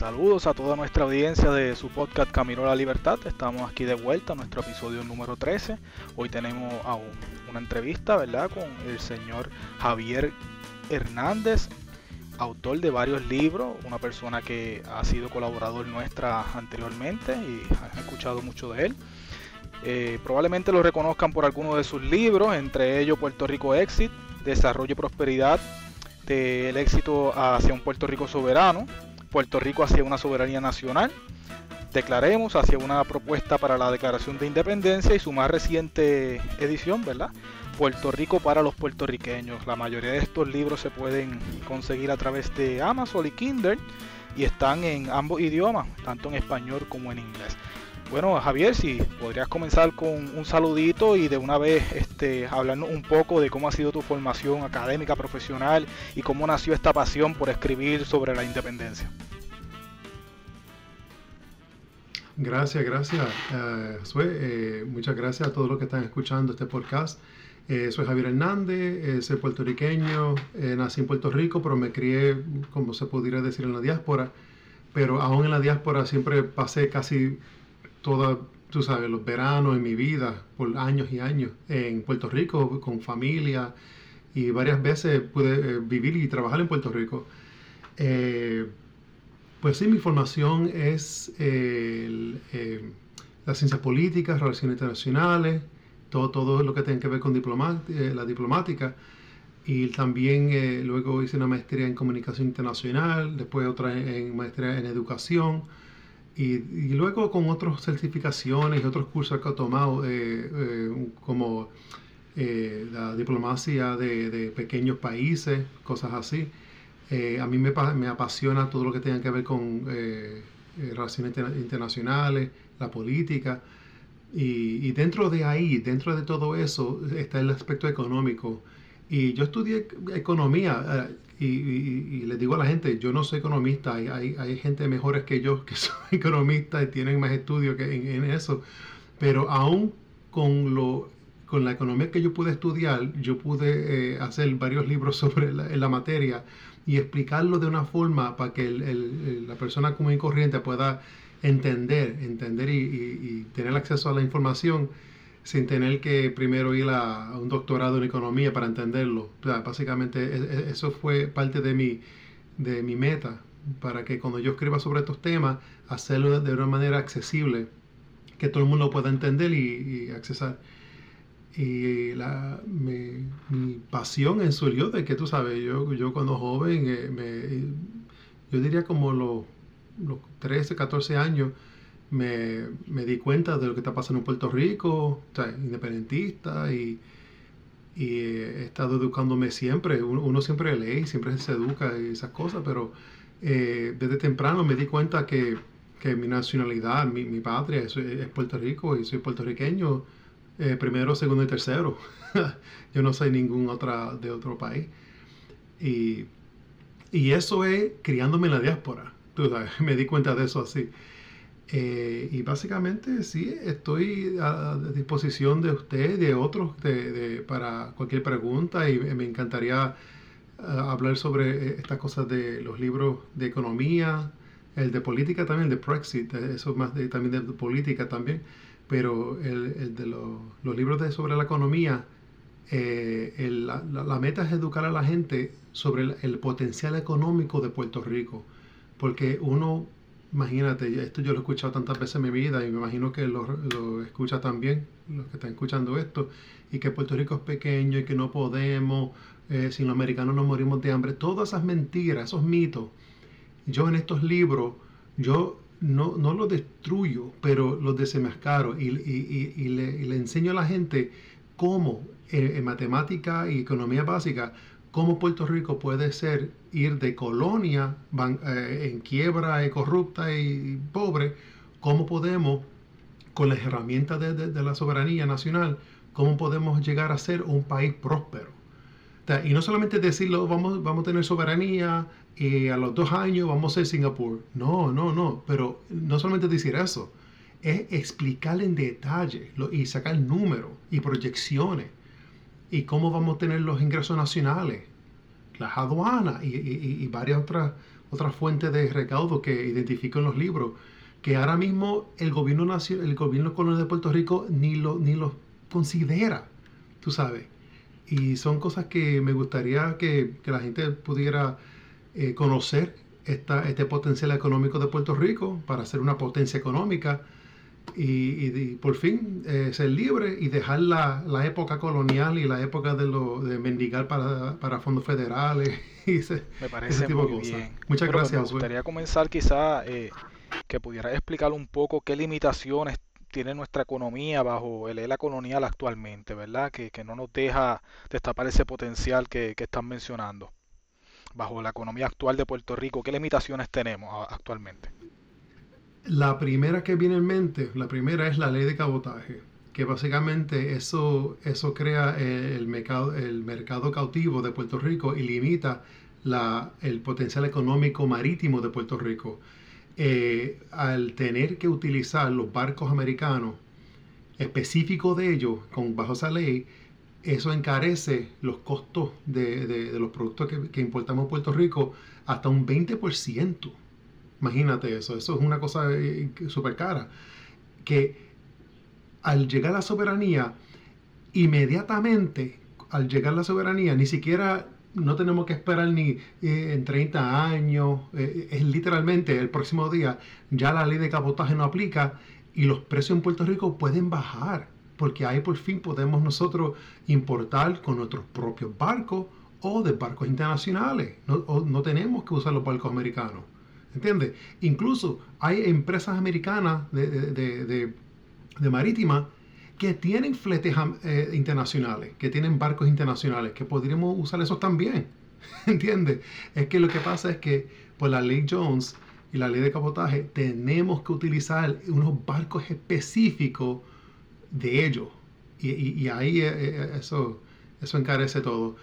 Saludos a toda nuestra audiencia de su podcast Camino a la Libertad. Estamos aquí de vuelta a nuestro episodio número 13. Hoy tenemos una entrevista, ¿verdad?, con el señor Javier Hernández, autor de varios libros, una persona que ha sido colaborador nuestra anteriormente y han escuchado mucho de él. Probablemente lo reconozcan por algunos de sus libros, entre ellos Puerto Rico Éxito, Desarrollo y Prosperidad, del Éxito hacia un Puerto Rico Soberano, Puerto Rico hacia una soberanía nacional, Declaremos hacia una propuesta para la declaración de independencia, y su más reciente edición, ¿verdad?, Puerto Rico para los puertorriqueños. La mayoría de estos libros se pueden conseguir a través de Amazon y Kindle, y están en ambos idiomas, tanto en español como en inglés. Bueno, Javier, si podrías comenzar con un saludito y de una vez hablarnos un poco de cómo ha sido tu formación académica, profesional, y cómo nació esta pasión por escribir sobre la independencia. Gracias, muchas gracias a todos los que están escuchando este podcast. Soy Javier Hernández, soy puertorriqueño, nací en Puerto Rico, pero me crié, como se pudiera decir, en la diáspora. Pero aún en la diáspora siempre pasé casi toda, tú sabes, los veranos en mi vida, por años y años, en Puerto Rico, con familia, y varias veces pude vivir y trabajar en Puerto Rico. Pues sí, mi formación es las ciencias políticas, relaciones internacionales, todo lo que tiene que ver con la diplomática, y también luego hice una maestría en comunicación internacional, después otra en maestría en educación, y luego con otras certificaciones y otros cursos que he tomado, como la diplomacia de pequeños países, cosas así. A mí me apasiona todo lo que tenga que ver con relaciones internacionales, la política, y dentro de ahí, dentro de todo eso, está el aspecto económico. Y yo estudié economía, y les digo a la gente, yo no soy economista, hay gente mejores que yo que son economistas y tienen más estudios en eso, pero aún con la economía que yo pude estudiar, yo pude hacer varios libros sobre la materia y explicarlo de una forma para que la persona común y corriente pueda entender y tener acceso a la información sin tener que primero ir a un doctorado en economía para entenderlo. O sea, básicamente eso fue parte de mi meta, para que cuando yo escriba sobre estos temas, hacerlo de una manera accesible, que todo el mundo pueda entender y accesar. Y mi pasión surgió de que, tú sabes, yo cuando joven, yo diría como los 13, 14 años, me di cuenta de lo que está pasando en Puerto Rico, o sea, independentista, y he estado educándome siempre. Uno siempre lee, siempre se educa y esas cosas, pero desde temprano me di cuenta que mi nacionalidad, mi patria es Puerto Rico, y soy puertorriqueño, primero, segundo y tercero. Yo no soy de otro país. Y eso es criándome en la diáspora. Tú sabes, me di cuenta de eso así. Y básicamente sí, estoy a disposición de usted, de otros, para cualquier pregunta, y me encantaría hablar sobre estas cosas de los libros de economía, el de política también, el de Brexit, eso más también de política también, pero el de los libros sobre la economía, la meta es educar a la gente sobre el potencial económico de Puerto Rico, porque uno... Imagínate, esto yo lo he escuchado tantas veces en mi vida, y me imagino que lo escucha también, los que están escuchando esto, y que Puerto Rico es pequeño y que no podemos, sin los americanos nos morimos de hambre. Todas esas mentiras, esos mitos, yo en estos libros, yo no los destruyo, pero los desenmascaro, y le enseño a la gente cómo, en matemática y economía básica, cómo Puerto Rico puede ir de colonia en quiebra, corrupta y pobre, cómo podemos, con las herramientas de la soberanía nacional, cómo podemos llegar a ser un país próspero. O sea, y no solamente decirlo, vamos a tener soberanía y a los 2 años vamos a ser Singapur. No, pero no solamente decir eso, es explicar en detalle y sacar números y proyecciones. ¿Y cómo vamos a tener los ingresos nacionales? Las aduanas y varias otras otra fuente de recaudo que identifico en los libros, que ahora mismo el gobierno colonial de Puerto Rico ni los considera, tú sabes. Y son cosas que me gustaría que la gente pudiera conocer, este potencial económico de Puerto Rico para ser una potencia económica y por fin ser libre y dejar la época colonial y la época de mendigar para fondos federales y me parece ese tipo de cosas. Muchas gracias. Me gustaría comenzar quizá que pudiera explicar un poco qué limitaciones tiene nuestra economía bajo el ELA colonial actualmente, ¿verdad? Que no nos deja destapar ese potencial que están mencionando. Bajo la economía actual de Puerto Rico, ¿qué limitaciones tenemos actualmente? La primera que viene en mente, es la ley de cabotaje, que básicamente eso crea el mercado cautivo de Puerto Rico y limita el potencial económico marítimo de Puerto Rico. Al tener que utilizar los barcos americanos específicos de ellos bajo esa ley, eso encarece los costos de los productos que importamos a Puerto Rico hasta un 20%. Imagínate eso es una cosa súper cara. Que al llegar la soberanía, inmediatamente al llegar la soberanía, ni siquiera no tenemos que esperar ni en 30 años, es literalmente el próximo día, ya la ley de cabotaje no aplica y los precios en Puerto Rico pueden bajar, porque ahí por fin podemos nosotros importar con nuestros propios barcos o de barcos internacionales, no tenemos que usar los barcos americanos. ¿Entiendes? Incluso hay empresas americanas de marítima que tienen fletes internacionales, que tienen barcos internacionales, que podríamos usar esos también. ¿Entiendes? Es que lo que pasa es que por la ley Jones y la ley de cabotaje tenemos que utilizar unos barcos específicos de ellos. Y ahí eso encarece todo.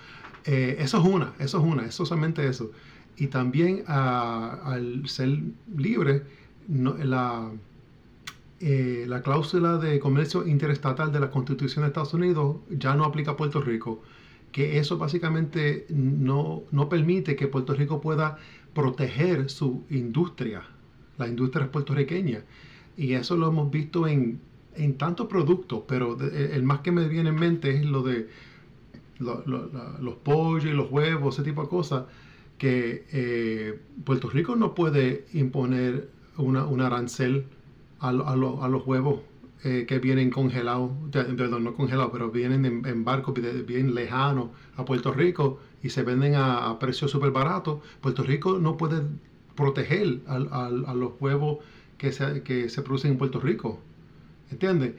Eso es solamente eso. Y también al ser libre, la cláusula de comercio interestatal de la Constitución de Estados Unidos ya no aplica a Puerto Rico, que eso básicamente no permite que Puerto Rico pueda proteger su industria, las industrias puertorriqueñas. Y eso lo hemos visto en tantos productos, pero el más que me viene en mente es lo de los pollos y los huevos, ese tipo de cosas, que Puerto Rico no puede imponer un arancel a los huevos que vienen congelados, perdón, no congelados, pero vienen en barcos bien lejanos a Puerto Rico y se venden a precios súper baratos. Puerto Rico no puede proteger a los huevos que se producen en Puerto Rico, ¿entiendes?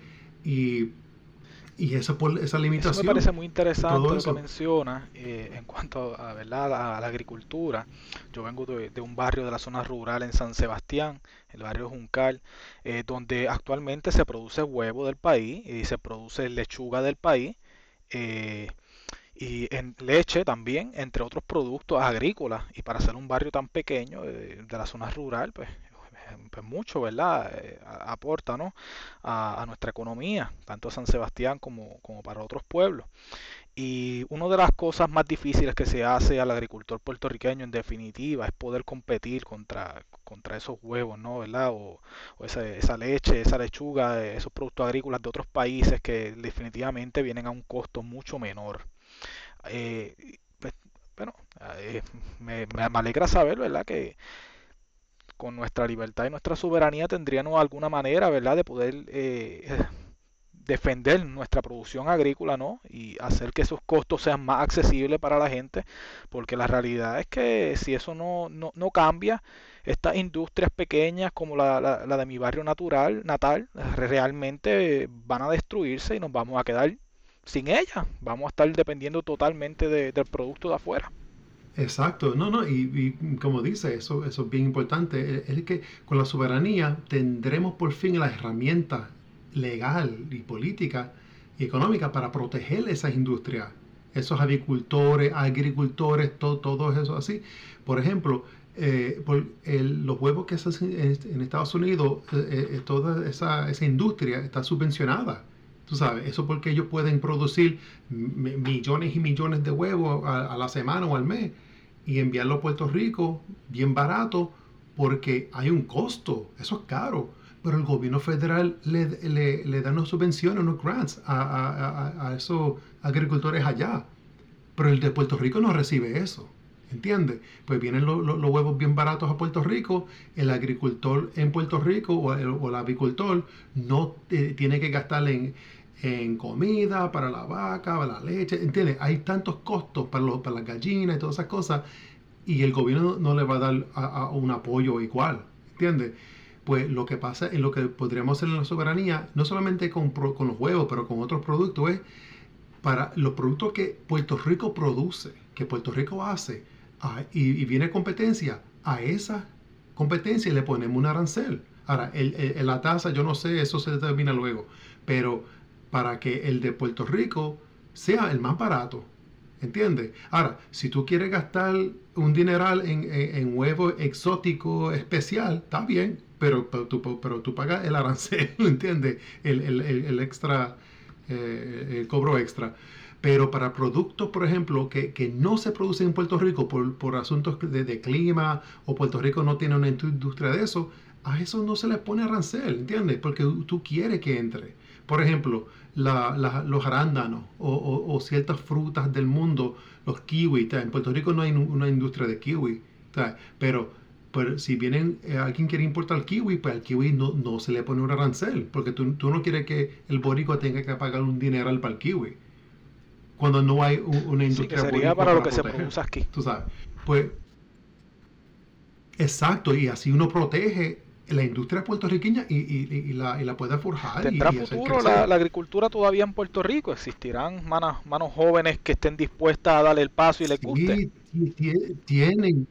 Y esa limitación. Eso me parece muy interesante lo que menciona en cuanto a, ¿verdad?, a la agricultura. Yo vengo de un barrio de la zona rural en San Sebastián, el barrio Juncal, donde actualmente se produce huevo del país y se produce lechuga del país y en leche también, entre otros productos agrícolas. Y para ser un barrio tan pequeño de la zona rural, pues mucho, ¿verdad? Aporta, ¿no?, a nuestra economía, tanto a San Sebastián como para otros pueblos. Y una de las cosas más difíciles que se hace al agricultor puertorriqueño, en definitiva, es poder competir contra esos huevos, ¿no?, ¿verdad? O esa leche, esa lechuga, esos productos agrícolas de otros países que definitivamente vienen a un costo mucho menor. Bueno, me alegra saber, ¿verdad?, que con nuestra libertad y nuestra soberanía tendríamos alguna manera, ¿verdad?, de poder defender nuestra producción agrícola, ¿no?, y hacer que esos costos sean más accesibles para la gente, porque la realidad es que si eso no cambia, estas industrias pequeñas como la de mi barrio natal realmente van a destruirse y nos vamos a quedar sin ellas. Vamos a estar dependiendo totalmente del producto de afuera. Exacto, y como dice, eso es bien importante, es que con la soberanía tendremos por fin la herramienta legal y política y económica para proteger esas industrias, esos avicultores, agricultores, todo eso así. Por ejemplo, los huevos que se hacen en Estados Unidos, toda esa industria está subvencionada. Tú sabes, eso porque ellos pueden producir millones y millones de huevos a la semana o al mes. y enviarlo a Puerto Rico bien barato porque hay un costo, eso es caro, pero el gobierno federal le da unas subvenciones, unos grants a esos agricultores allá, pero el de Puerto Rico no recibe eso, ¿entiendes? Pues vienen los huevos bien baratos a Puerto Rico, el agricultor en Puerto Rico o el avicultor no tiene que gastar en comida, para la vaca, para la leche, ¿entiendes? Hay tantos costos para las gallinas y todas esas cosas, y el gobierno no le va a dar a un apoyo igual, ¿entiendes? Pues lo que pasa, en lo que podríamos hacer en la soberanía, no solamente con los huevos, pero con otros productos, es para los productos que Puerto Rico produce, que Puerto Rico hace, y viene competencia, a esa competencia le ponemos un arancel. Ahora, la tasa, yo no sé, eso se determina luego, pero para que el de Puerto Rico sea el más barato, ¿entiendes? Ahora, si tú quieres gastar un dineral en huevo exótico especial, está bien, pero tú pagas el arancel, ¿entiendes? El extra, el cobro extra. Pero para productos, por ejemplo, que no se producen en Puerto Rico por asuntos de clima, o Puerto Rico no tiene una industria de eso, a eso no se le pone arancel, ¿entiendes? Porque tú quieres que entre. Por ejemplo, los arándanos o ciertas frutas del mundo, los kiwis. En Puerto Rico no hay una industria de kiwi, pero si vienen, alguien quiere importar kiwi, pues al kiwi no se le pone un arancel, porque tú no quieres que el boricua tenga que pagar un dineral para el kiwi, cuando no hay una industria boricua. Sí, que sería para lo que se produce aquí. Tú sabes, pues, exacto, y así uno protege la industria puertorriqueña y la puede forjar. ¿Tendrá futuro la agricultura todavía en Puerto Rico? ¿Existirán manos jóvenes que estén dispuestas a darle el paso y le guste? Tienen.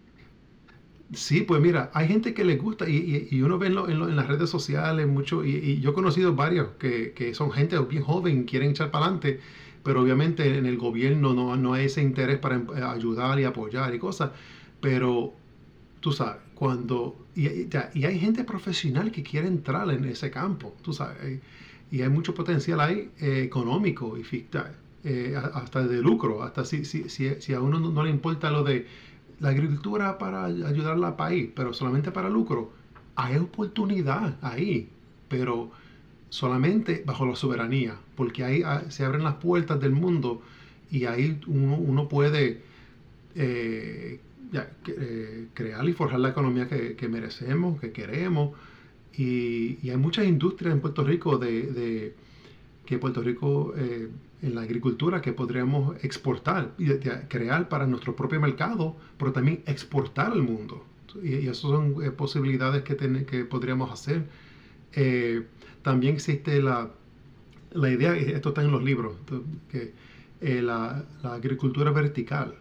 Sí, pues mira, hay gente que les gusta y uno ve en las redes sociales mucho, y yo he conocido varios que son gente bien joven, quieren echar para adelante, pero obviamente en el gobierno no hay ese interés para ayudar y apoyar y cosas, pero tú sabes, y hay gente profesional que quiere entrar en ese campo, tú sabes, y hay mucho potencial ahí económico y fiscal, hasta de lucro, hasta si a uno no le importa lo de la agricultura para ayudar al país, pero solamente para lucro, hay oportunidad ahí, pero solamente bajo la soberanía, porque ahí se abren las puertas del mundo y ahí uno puede crear y forjar la economía que merecemos, que queremos, y hay muchas industrias en Puerto Rico que Puerto Rico en la agricultura que podríamos exportar y crear para nuestro propio mercado, pero también exportar al mundo, y esas son posibilidades que podríamos hacer. También existe la idea, esto está en los libros, que la agricultura vertical,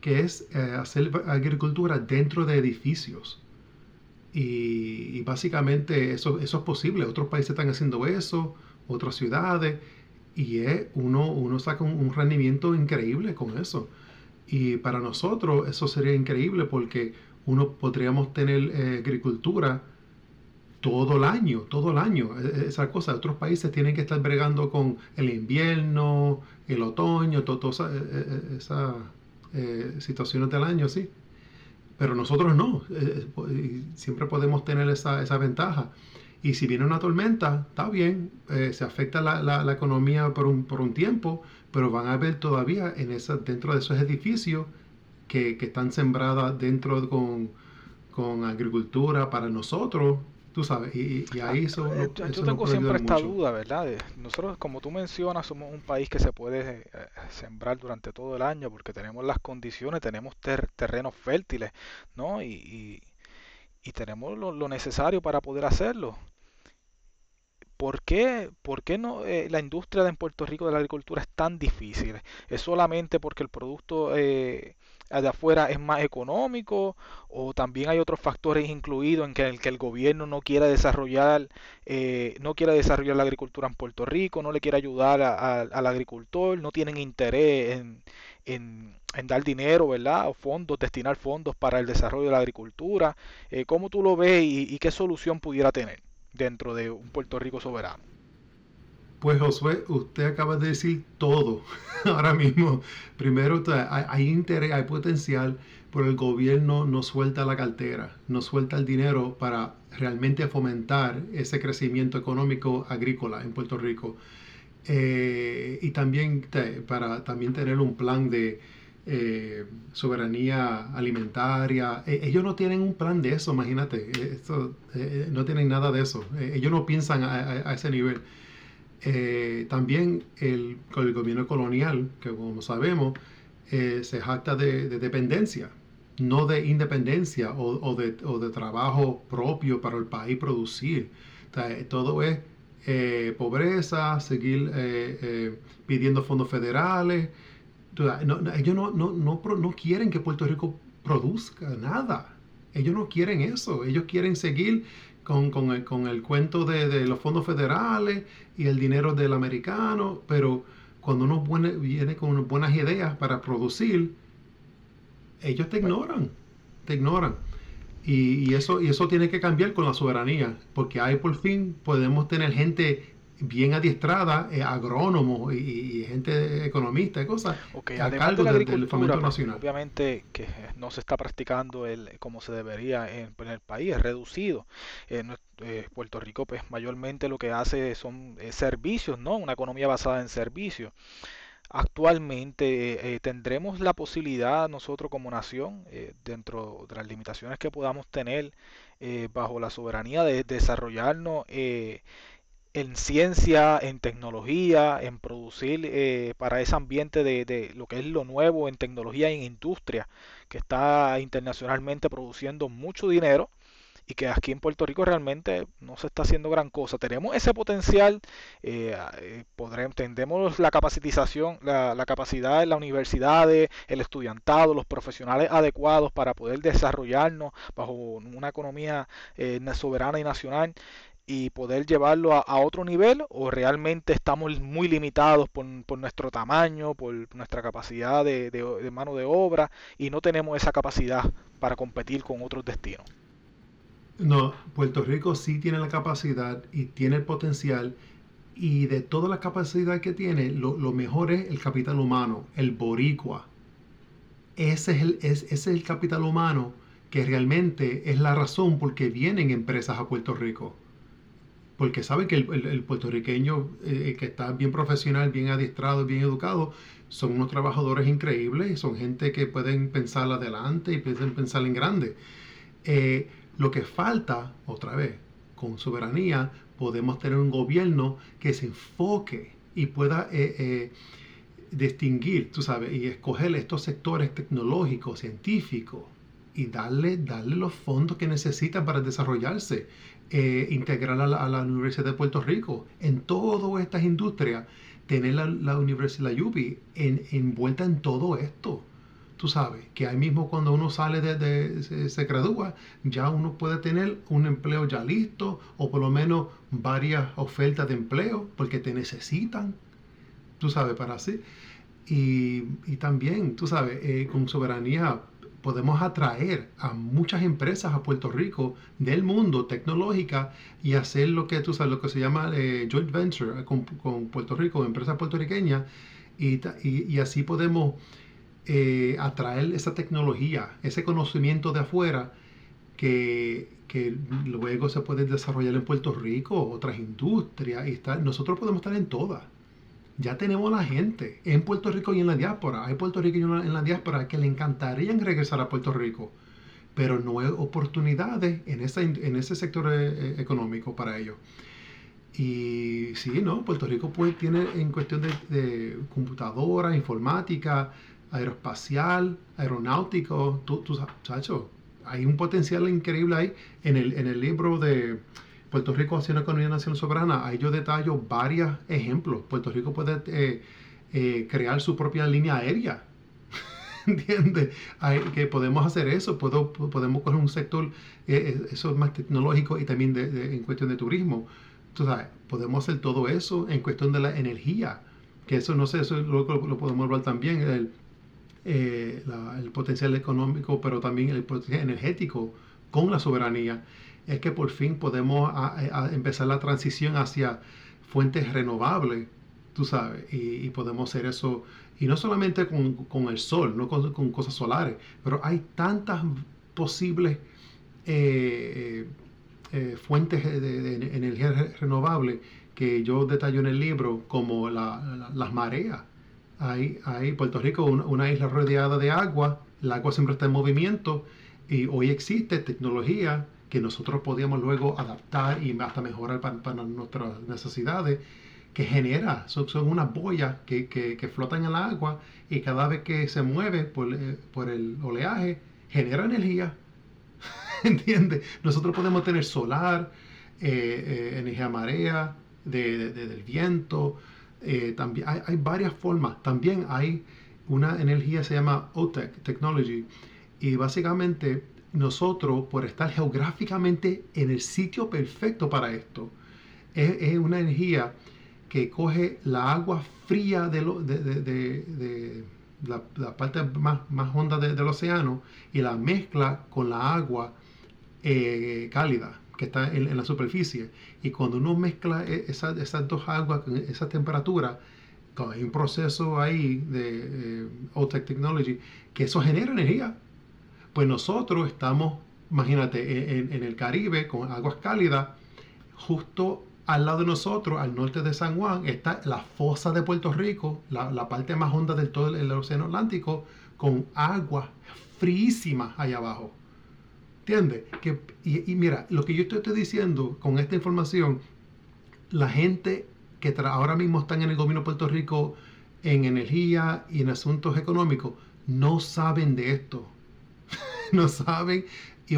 que es hacer agricultura dentro de edificios. Y básicamente eso es posible. Otros países están haciendo eso, otras ciudades, y uno saca un rendimiento increíble con eso. Y para nosotros eso sería increíble porque uno podríamos tener agricultura todo el año. Esa cosa, otros países tienen que estar bregando con el invierno, el otoño, toda esa situaciones del año, sí, pero nosotros no, siempre podemos tener esa ventaja, y si viene una tormenta, está bien, se afecta la economía por un tiempo, pero van a haber todavía dentro de esos edificios que están sembradas dentro con agricultura para nosotros, tú sabes, y ahí eso tengo siempre esta duda, ¿verdad? Nosotros, como tú mencionas, somos un país que se puede sembrar durante todo el año porque tenemos las condiciones, tenemos terrenos fértiles, ¿no? Y tenemos lo necesario para poder hacerlo. ¿Por qué no, la industria en Puerto Rico de la agricultura es tan difícil? ¿Es solamente porque el producto de afuera es más económico, o también hay otros factores incluidos en que el gobierno no quiera desarrollar la agricultura en Puerto Rico, no le quiere ayudar al agricultor, no tienen interés en dar dinero, ¿verdad? O fondos, destinar fondos para el desarrollo de la agricultura? ¿Cómo tú lo ves y qué solución pudiera tener dentro de un Puerto Rico soberano? Pues Josué, usted acaba de decir todo ahora mismo. Primero, hay interés, hay potencial, pero el gobierno no suelta la cartera, no suelta el dinero para realmente fomentar ese crecimiento económico agrícola en Puerto Rico. Y también para también tener un plan de soberanía alimentaria. Ellos no tienen un plan de eso, imagínate. Esto, no tienen nada de eso. Ellos no piensan a ese nivel. También el gobierno colonial, que como sabemos, se jacta de dependencia, no de independencia o de trabajo propio para el país producir. O sea, todo es pobreza, seguir pidiendo fondos federales. Ellos no quieren que Puerto Rico produzca nada. Ellos no quieren eso. Ellos quieren seguir con el cuento de los fondos federales y el dinero del americano, pero cuando uno viene con unas buenas ideas para producir, ellos te ignoran. Y eso tiene que cambiar con la soberanía, porque ahí por fin podemos tener gente bien adiestrada, agrónomos y gente economista y cosas, okay, a cargo del fomento nacional. Obviamente que no se está practicando como se debería en el país, es reducido. Puerto Rico, pues mayormente lo que hace son servicios, ¿no? Una economía basada en servicios. Actualmente tendremos la posibilidad nosotros como nación, dentro de las limitaciones que podamos tener bajo la soberanía, de desarrollarnos en ciencia, en tecnología, en producir para ese ambiente de lo que es lo nuevo en tecnología y en industria, que está internacionalmente produciendo mucho dinero y que aquí en Puerto Rico realmente no se está haciendo gran cosa. Tenemos ese potencial, tendremos la capacitación, la capacidad en las universidades, el estudiantado, los profesionales adecuados para poder desarrollarnos bajo una economía soberana y nacional, y poder llevarlo a otro nivel, o realmente estamos muy limitados por nuestro tamaño, por nuestra capacidad de mano de obra, y no tenemos esa capacidad para competir con otros destinos. No, Puerto Rico sí tiene la capacidad y tiene el potencial, y de toda la capacidad que tiene, lo mejor es el capital humano, el boricua. Ese es el capital humano que realmente es la razón por qué vienen empresas a Puerto Rico. Porque saben que el puertorriqueño que está bien profesional, bien adiestrado, bien educado, son unos trabajadores increíbles, son gente que pueden pensar adelante y pueden pensar en grande. Lo que falta, otra vez, con soberanía, podemos tener un gobierno que se enfoque y pueda distinguir, tú sabes, y escoger estos sectores tecnológicos, científicos, y darle los fondos que necesitan para desarrollarse, integrar a la Universidad de Puerto Rico en todas estas industrias, tener la Universidad, la UPI, envuelta en todo esto. Tú sabes que ahí mismo cuando uno sale se gradúa, ya uno puede tener un empleo ya listo, o por lo menos varias ofertas de empleo, porque te necesitan, tú sabes, para así. Y también, tú sabes, con soberanía podemos atraer a muchas empresas a Puerto Rico del mundo tecnológica y hacer lo que tú sabes, lo que se llama joint venture con Puerto Rico, empresas puertorriqueñas, y así podemos atraer esa tecnología, ese conocimiento de afuera que luego se puede desarrollar en Puerto Rico, otras industrias, y nosotros podemos estar en todas. Ya tenemos la gente en Puerto Rico y en la diáspora. Hay puertorriqueños en la diáspora que le encantaría regresar a Puerto Rico, pero no hay oportunidades en ese sector económico para ellos. Y sí, ¿no? Puerto Rico pues tiene en cuestión de computadora, informática, aeroespacial, aeronáutico. Tú chacho, hay un potencial increíble ahí. En el libro de Puerto Rico hacia una economía nacional soberana, ahí yo detallo varios ejemplos. Puerto Rico puede crear su propia línea aérea, ¿entiendes? Que podemos hacer eso, podemos coger un sector, eso es más tecnológico, y también en cuestión de turismo. Entonces, podemos hacer todo eso en cuestión de la energía, que eso no sé, eso lo podemos hablar también, el potencial económico, pero también el potencial energético con la soberanía. Es que por fin podemos empezar la transición hacia fuentes renovables, tú sabes, y podemos hacer eso, y no solamente con el sol, no con cosas solares, pero hay tantas posibles fuentes de energía renovable que yo detallo en el libro, como las mareas. Hay Puerto Rico, una isla rodeada de agua, el agua siempre está en movimiento, y hoy existe tecnología que nosotros podíamos luego adaptar y hasta mejorar para nuestras necesidades, que genera, son unas boyas que flotan en el agua, y cada vez que se mueve por el oleaje, genera energía. ¿Entiendes? Nosotros podemos tener solar, energía marea, del viento, también hay varias formas. También hay una energía que se llama OTEC Technology, y básicamente nosotros, por estar geográficamente en el sitio perfecto para esto, es una energía que coge la agua fría de la parte más honda del océano y la mezcla con la agua cálida que está en la superficie. Y cuando uno mezcla esas dos aguas con esa temperatura, hay un proceso ahí de OTEC Technology que eso genera energía. Pues nosotros estamos, imagínate, en el Caribe, con aguas cálidas. Justo al lado de nosotros, al norte de San Juan, está la fosa de Puerto Rico, la parte más honda del todo el Océano Atlántico, con aguas fríísimas allá abajo. ¿Entiendes? Y mira, lo que yo estoy diciendo con esta información, la gente que ahora mismo están en el gobierno de Puerto Rico en energía y en asuntos económicos, no saben de esto. No saben,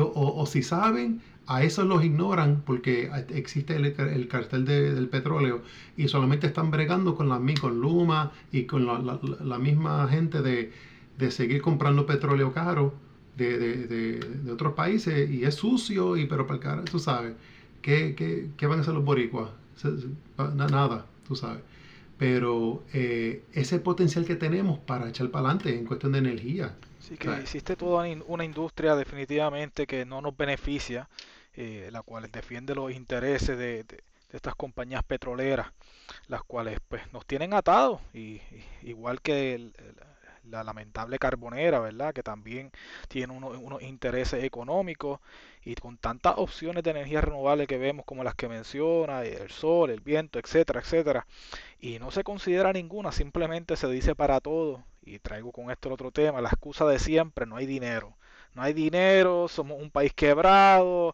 o si saben, a esos los ignoran porque existe el cartel del petróleo, y solamente están bregando con Luma y con la misma gente de seguir comprando petróleo caro de otros países, y es sucio, pero para el cara, tú sabes, ¿qué van a hacer los boricuas? Nada, tú sabes. Pero ese potencial que tenemos para echar para adelante en cuestión de energía. Sí, que existe toda una industria definitivamente que no nos beneficia, la cual defiende los intereses de estas compañías petroleras, las cuales pues nos tienen atados, y igual que la lamentable carbonera, ¿verdad? Que también tiene unos intereses económicos, y con tantas opciones de energías renovables que vemos, como las que menciona, el sol, el viento, etcétera, etcétera, y no se considera ninguna, simplemente se dice para todo. Y traigo con esto el otro tema, la excusa de siempre: no hay dinero. No hay dinero, somos un país quebrado,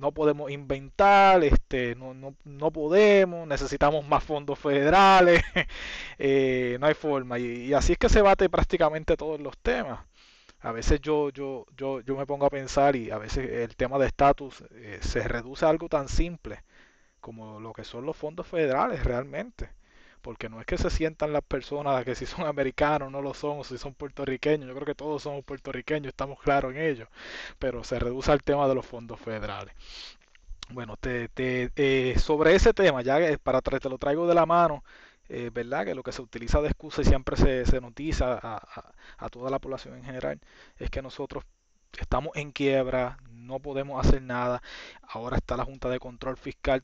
no podemos inventar, no podemos, necesitamos más fondos federales, no hay forma. Y así es que se bate prácticamente todos los temas. A veces yo me pongo a pensar, y a veces el tema de estatus se reduce a algo tan simple como lo que son los fondos federales realmente. Porque no es que se sientan las personas que si son americanos no lo son, o si son puertorriqueños. Yo creo que todos somos puertorriqueños, estamos claros en ello, pero se reduce al tema de los fondos federales. Bueno, sobre ese tema, ya para te lo traigo de la mano, ¿verdad? Que lo que se utiliza de excusa y siempre se noticia a toda la población en general es que nosotros estamos en quiebra, no podemos hacer nada. Ahora está la Junta de Control Fiscal.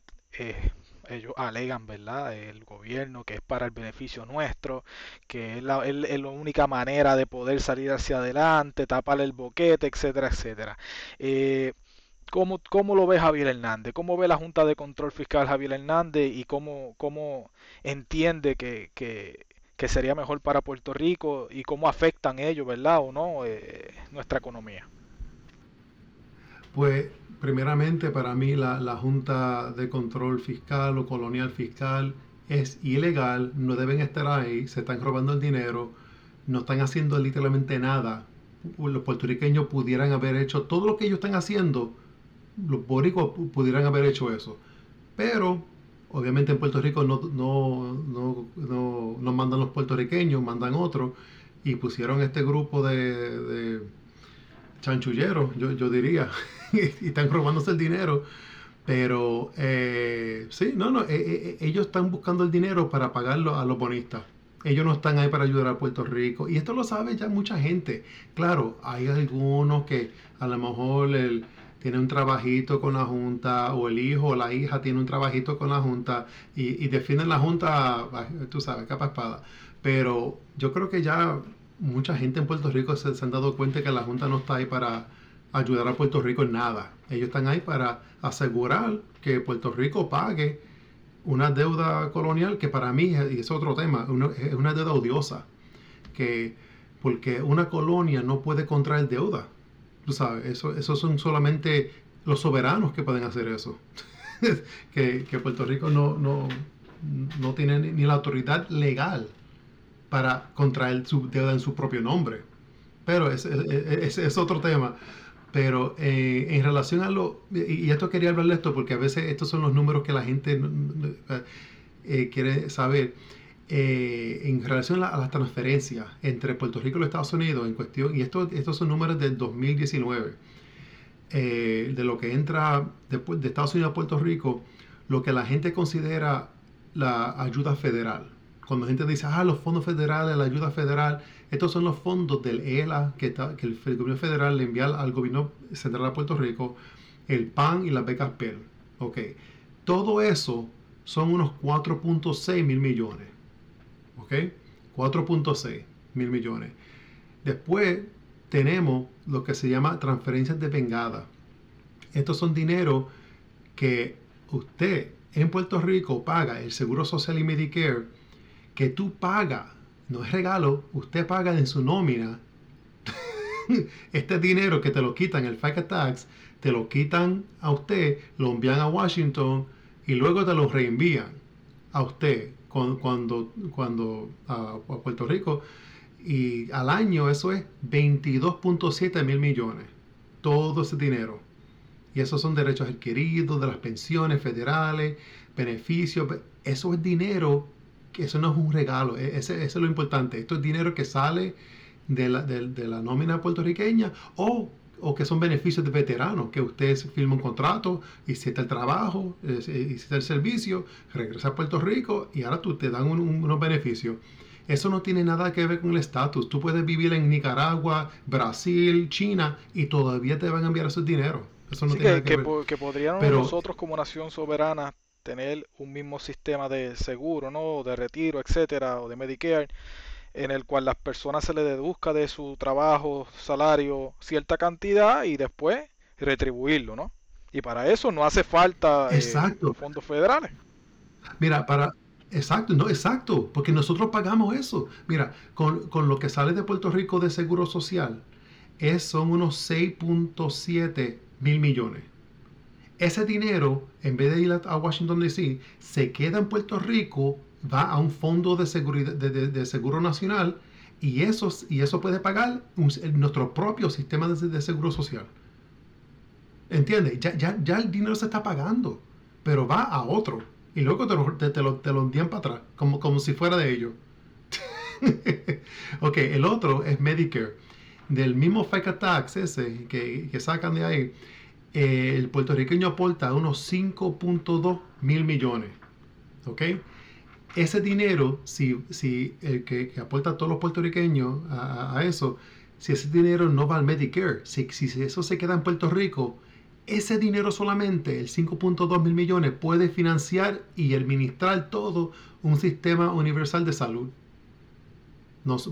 Ellos alegan, ¿verdad?, el gobierno, que es para el beneficio nuestro, que es la única manera de poder salir hacia adelante, tapar el boquete, etcétera, etcétera. ¿Cómo lo ve Javier Hernández? ¿Cómo ve la Junta de Control Fiscal Javier Hernández? ¿Y cómo entiende que sería mejor para Puerto Rico? ¿Y cómo afectan ellos, ¿verdad?, o no, nuestra economía? Pues primeramente, para mí la Junta de Control Fiscal o Colonial Fiscal es ilegal, no deben estar ahí, se están robando el dinero, no están haciendo literalmente nada. Los puertorriqueños pudieran haber hecho todo lo que ellos están haciendo, los boricuas pudieran haber hecho eso. Pero obviamente en Puerto Rico no mandan los puertorriqueños, mandan otros, y pusieron este grupo de chanchulleros, yo diría, y están robándose el dinero. Pero sí, ellos están buscando el dinero para pagarlo a los bonistas. Ellos no están ahí para ayudar a Puerto Rico, y esto lo sabe ya mucha gente. Claro, hay algunos que a lo mejor tiene un trabajito con la Junta, o el hijo o la hija tiene un trabajito con la Junta y defienden la Junta, tú sabes, capa espada. Pero yo creo que ya mucha gente en Puerto Rico se han dado cuenta que la Junta no está ahí para ayudar a Puerto Rico en nada. Ellos están ahí para asegurar que Puerto Rico pague una deuda colonial que para mí, y es otro tema, es una deuda odiosa. Porque una colonia no puede contraer deuda. Tú sabes, eso son solamente los soberanos que pueden hacer eso. que Puerto Rico no tiene ni la autoridad legal para contraer su deuda en su propio nombre. Pero es otro tema. Pero en relación a lo... Y esto quería hablar de esto porque a veces estos son los números que la gente quiere saber. En relación a las transferencias entre Puerto Rico y los Estados Unidos en cuestión, y estos son números del 2019, de lo que entra de Estados Unidos a Puerto Rico, lo que la gente considera la ayuda federal. Cuando la gente dice, los fondos federales, la ayuda federal, estos son los fondos del ELA que el gobierno federal le envía al gobierno central de Puerto Rico, el PAN y las becas PEL. Okay. Todo eso son unos 4.6 mil millones. ¿Ok? 4.6 mil millones. Después tenemos lo que se llama transferencias de vengada. Estos son dinero que usted en Puerto Rico paga el Seguro Social y Medicare, que tú pagas, no es regalo, usted paga en su nómina. Este dinero que te lo quitan, el FICA tax, te lo quitan a usted, lo envían a Washington y luego te lo reenvían a usted cuando a Puerto Rico, y al año eso es 22.7 mil millones, todo ese dinero, y esos son derechos adquiridos de las pensiones federales, beneficios. Eso es dinero, que eso no es un regalo, ese es lo importante. Esto es dinero que sale de la nómina puertorriqueña o que son beneficios de veteranos, que usted firma un contrato y si está el trabajo, y si está el servicio, regresa a Puerto Rico y ahora tú te dan unos beneficios. Eso no tiene nada que ver con el estatus. Tú puedes vivir en Nicaragua, Brasil, China y todavía te van a enviar esos dinero. Eso no tiene nada que ver. Que podríamos nosotros como nación soberana tener un mismo sistema de seguro, ¿no? De retiro, etcétera, o de Medicare, en el cual las personas se les deduzca de su trabajo, salario, cierta cantidad y después retribuirlo, ¿no? Y para eso no hace falta fondos federales. Mira, exacto, porque nosotros pagamos eso. Mira, con lo que sale de Puerto Rico de Seguro Social, son unos 6.7 mil millones. Ese dinero, en vez de ir a Washington D.C., se queda en Puerto Rico, va a un fondo de seguridad, de seguro nacional, y eso puede pagar nuestro propio sistema de seguro social. ¿Entiendes? Ya el dinero se está pagando, pero va a otro. Y luego te lo envían para atrás, como si fuera de ellos. Ok, el otro es Medicare. Del mismo FICA tax ese que sacan de ahí, el puertorriqueño aporta unos 5.2 mil millones. ¿Ok? Ese dinero, si el que aporta todos los puertorriqueños a eso, si ese dinero no va al Medicare, si eso se queda en Puerto Rico, ese dinero solamente, el 5.2 mil millones, puede financiar y administrar todo un sistema universal de salud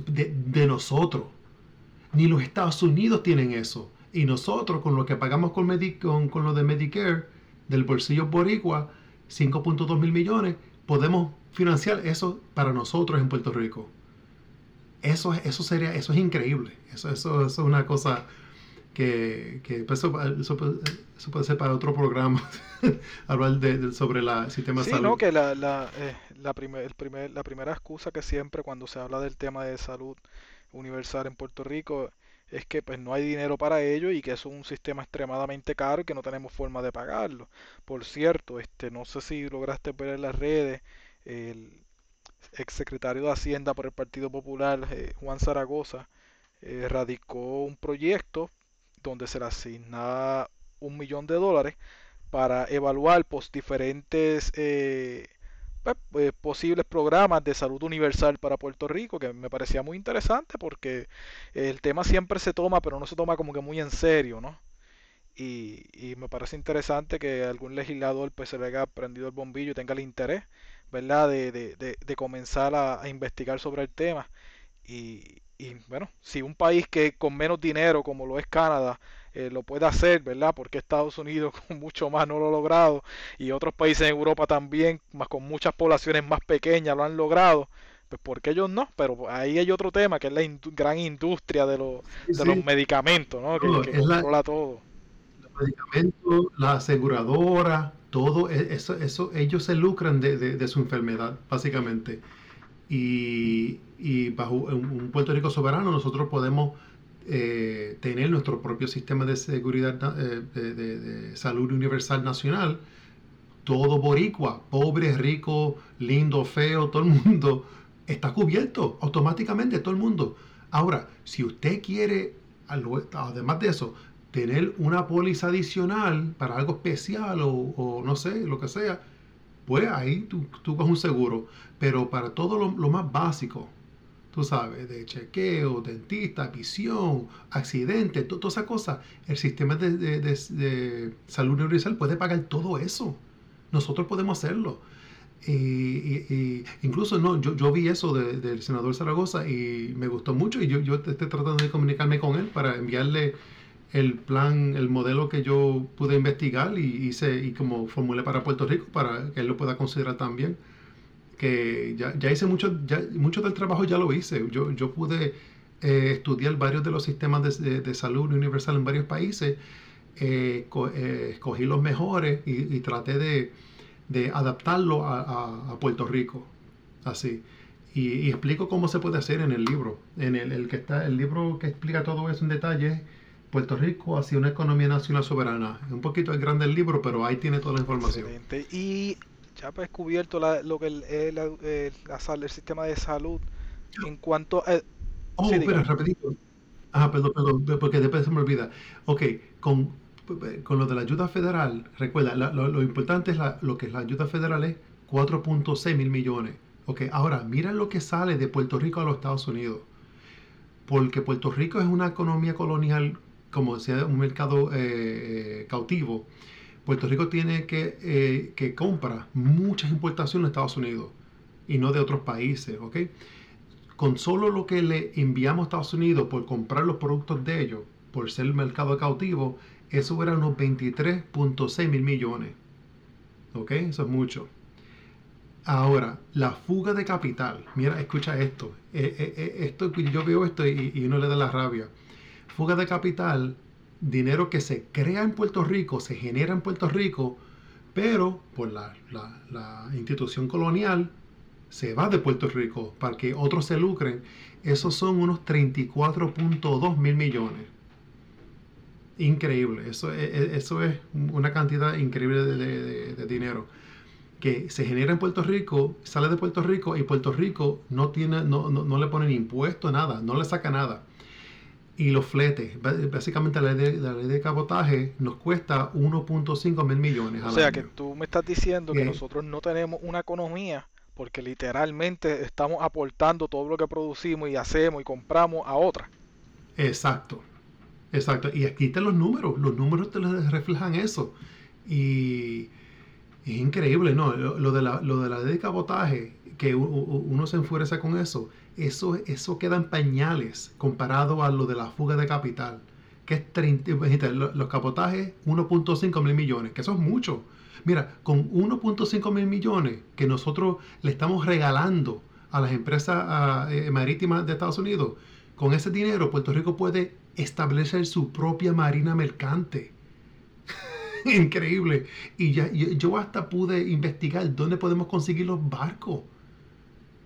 de nosotros. Ni los Estados Unidos tienen eso. Y nosotros, con lo que pagamos con lo de Medicare, del bolsillo boricua, 5.2 mil millones, podemos financiar eso para nosotros en Puerto Rico. Eso es increíble. Eso es una cosa que eso puede ser para otro programa. Hablar sobre el sistema de salud. Sí, no, que la primera excusa que siempre cuando se habla del tema de salud universal en Puerto Rico es que pues no hay dinero para ello y que es un sistema extremadamente caro y que no tenemos forma de pagarlo. Por cierto, no sé si lograste ver en las redes, el exsecretario de Hacienda por el Partido Popular, Juan Zaragoza, radicó un proyecto donde se le asigna $1 millón para evaluar diferentes posibles programas de salud universal para Puerto Rico, que me parecía muy interesante porque el tema siempre se toma, pero no se toma como que muy en serio, ¿no? y me parece interesante que algún legislador pues se vea prendido el bombillo y tenga el interés, ¿verdad?, de comenzar a investigar sobre el tema. Y bueno, si un país que con menos dinero como lo es Canadá lo puede hacer, ¿verdad? Porque Estados Unidos con mucho más no lo ha logrado, y otros países en Europa también, más con muchas poblaciones más pequeñas, lo han logrado, pues ¿por qué ellos no? Pero ahí hay otro tema, que es la gran industria de los medicamentos, ¿no? Que controla todo. Los medicamentos, la aseguradora, todo eso ellos se lucran de su enfermedad, básicamente. Y bajo un Puerto Rico soberano nosotros podemos tener nuestro propio sistema de seguridad, de salud universal nacional, todo boricua, pobre, rico, lindo, feo, todo el mundo está cubierto automáticamente, todo el mundo. Ahora, si usted quiere, además de eso, tener una póliza adicional para algo especial o no sé, lo que sea, pues ahí tú vas un seguro, pero para todo lo más básico, tú sabes, de chequeo, dentista, visión, accidente, todas esas cosas, el sistema de salud universal puede pagar todo eso. Nosotros podemos hacerlo. Y incluso no, yo vi eso del senador Zaragoza y me gustó mucho, y yo estoy tratando de comunicarme con él para enviarle el plan, el modelo que yo pude investigar y como formulé para Puerto Rico, para que él lo pueda considerar también. Que ya hice mucho del trabajo, ya lo hice. Yo pude estudiar varios de los sistemas de salud universal en varios países, escogí los mejores y traté de adaptarlo a Puerto Rico. Así. Y explico cómo se puede hacer en el libro. En el libro que explica todo eso en detalle, Puerto Rico hacia una economía nacional soberana. Es un poquito grande el libro, pero ahí tiene toda la información. Excelente. Y ya pues cubierto el sistema de salud en cuanto a... Sí, espera, rapidito. Ah, perdón, porque después se me olvida. Ok, con lo de la ayuda federal, recuerda, lo importante es lo que es la ayuda federal, es 4.6 mil millones. Ok, ahora, mira lo que sale de Puerto Rico a los Estados Unidos. Porque Puerto Rico es una economía colonial, como decía, un mercado cautivo. Puerto Rico tiene que compra muchas importaciones de Estados Unidos y no de otros países, ¿ok? Con solo lo que le enviamos a Estados Unidos por comprar los productos de ellos, por ser el mercado cautivo, eso eran unos 23.6 mil millones, ¿ok? Eso es mucho. Ahora, la fuga de capital. Mira, escucha esto. Esto yo veo esto y uno le da la rabia. Fuga de capital, dinero que se crea en Puerto Rico, se genera en Puerto Rico, pero por la institución colonial se va de Puerto Rico para que otros se lucren. Esos son unos 34.2 mil millones. Increíble. Eso es una cantidad increíble de dinero que se genera en Puerto Rico, sale de Puerto Rico, y Puerto Rico no le ponen impuesto, nada, no le saca nada. Y los fletes, básicamente la ley de cabotaje nos cuesta 1.5 mil millones al año. O sea, que tú me estás diciendo que nosotros no tenemos una economía, porque literalmente estamos aportando todo lo que producimos y hacemos y compramos a otra. Exacto. Y aquí están los números te reflejan eso. Y... es increíble, ¿no? Lo de la ley de cabotaje, que uno se enfurece con eso queda en pañales comparado a lo de la fuga de capital, que es los cabotajes 1.5 mil millones, que eso es mucho. Mira, con 1.5 mil millones que nosotros le estamos regalando a las empresas marítimas de Estados Unidos, con ese dinero Puerto Rico puede establecer su propia marina mercante. Increíble. Y ya yo hasta pude investigar dónde podemos conseguir los barcos.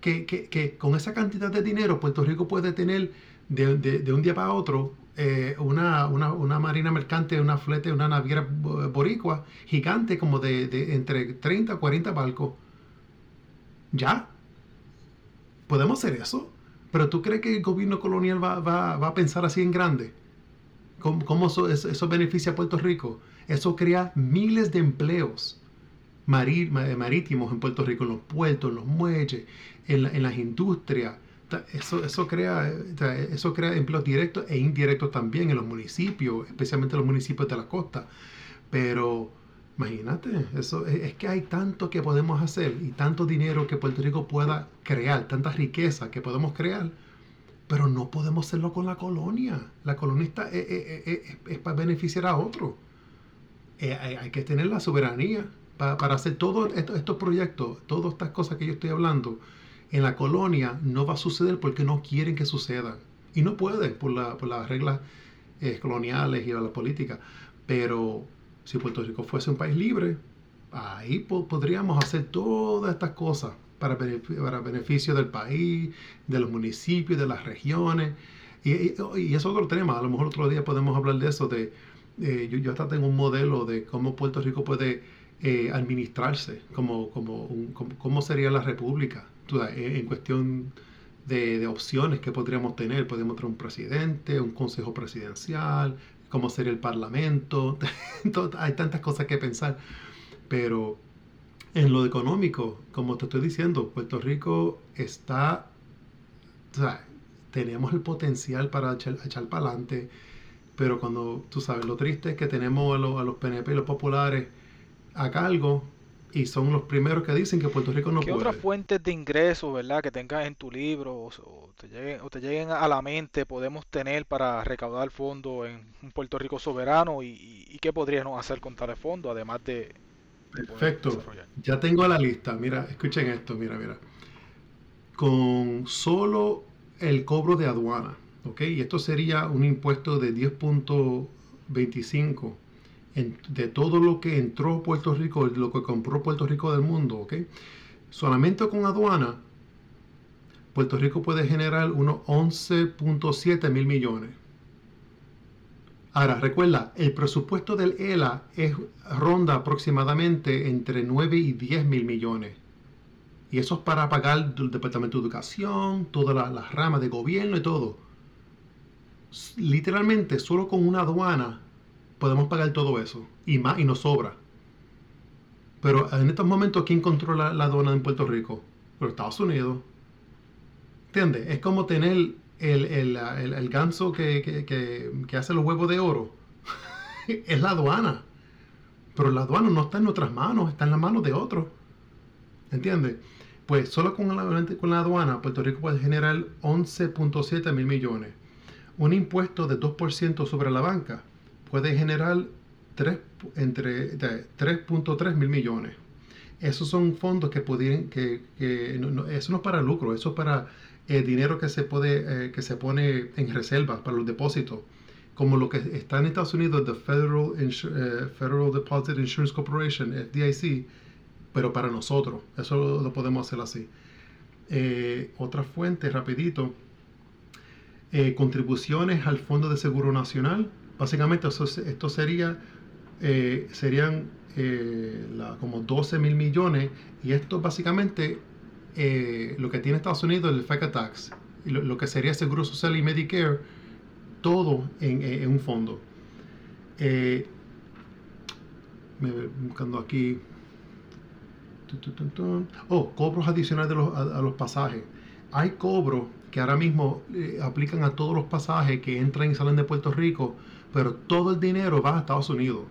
Que con esa cantidad de dinero Puerto Rico puede tener de un día para otro una marina mercante, una flete, una naviera boricua gigante como de entre 30 a 40 barcos. ¿Ya? ¿Podemos hacer eso? ¿Pero tú crees que el gobierno colonial va a pensar así en grande? ¿Cómo eso beneficia a Puerto Rico? Eso crea miles de empleos marítimos en Puerto Rico, en los puertos, en los muelles, en las industrias. eso crea empleos directos e indirectos también en los municipios, especialmente los municipios de la costa. Pero imagínate, eso es que hay tanto que podemos hacer y tanto dinero que Puerto Rico pueda crear, tanta riqueza que podemos crear, pero no podemos hacerlo con la colonia. La colonia es para beneficiar a otros. Hay que tener la soberanía para hacer todos estos proyectos, todas estas cosas que yo estoy hablando. En la colonia no va a suceder porque no quieren que sucedan. Y no pueden por las reglas coloniales y las políticas. Pero si Puerto Rico fuese un país libre, ahí podríamos hacer todas estas cosas para beneficio del país, de los municipios, de las regiones. Y es otro tema. A lo mejor otro día podemos hablar de eso. Yo hasta tengo un modelo de cómo Puerto Rico puede administrarse, cómo sería la república. En cuestión de opciones que podríamos tener, podemos tener un presidente, un consejo presidencial, cómo sería el parlamento. Hay tantas cosas que pensar, pero en lo económico, como te estoy diciendo, Puerto Rico está, tenemos el potencial para echar para adelante, pero cuando, lo triste es que tenemos a los PNP y los populares a cargo, y son los primeros que dicen que Puerto Rico no puede. ¿Qué otras fuentes de ingresos, verdad, que tengas en tu libro o te lleguen a la mente podemos tener para recaudar fondos en un Puerto Rico soberano y qué podríamos hacer con tales fondos, además de Perfecto. Ya tengo la lista. Mira, escuchen esto, mira. Con solo el cobro de aduana, ¿ok? Y esto sería un impuesto de 10.25%. De todo lo que entró Puerto Rico, lo que compró Puerto Rico del mundo, ¿ok? Solamente con aduana, Puerto Rico puede generar unos 11.7 mil millones. Ahora, recuerda, el presupuesto del ELA ronda aproximadamente entre 9 y 10 mil millones. Y eso es para pagar el Departamento de Educación, todas las ramas de gobierno y todo. Literalmente, solo con una aduana podemos pagar todo eso y más, y nos sobra. Pero en estos momentos, ¿quién controla la aduana en Puerto Rico? Los Estados Unidos. ¿Entiendes? Es como tener el ganso que hace los huevos de oro. Es la aduana. Pero la aduana no está en nuestras manos, está en las manos de otros. ¿Entiendes? Pues solo con la aduana, Puerto Rico puede generar 11.7 mil millones. Un impuesto de 2% sobre la banca puede generar entre 3.3 mil millones. Esos son fondos que pudieran, eso no es para lucro, eso es para dinero que se pone en reserva para los depósitos, como lo que está en Estados Unidos, the Federal Deposit Insurance Corporation, FDIC, pero para nosotros. Eso lo podemos hacer así. Otra fuente, rapidito. Contribuciones al Fondo de Seguro Nacional. Básicamente esto serían como 12 mil millones, y esto básicamente lo que tiene Estados Unidos, el FICA tax, lo que sería Seguro Social y Medicare, todo en un fondo. Buscando aquí. Cobros adicionales a los pasajes. Hay cobros que ahora mismo aplican a todos los pasajes que entran y salen de Puerto Rico, pero todo el dinero va a Estados Unidos,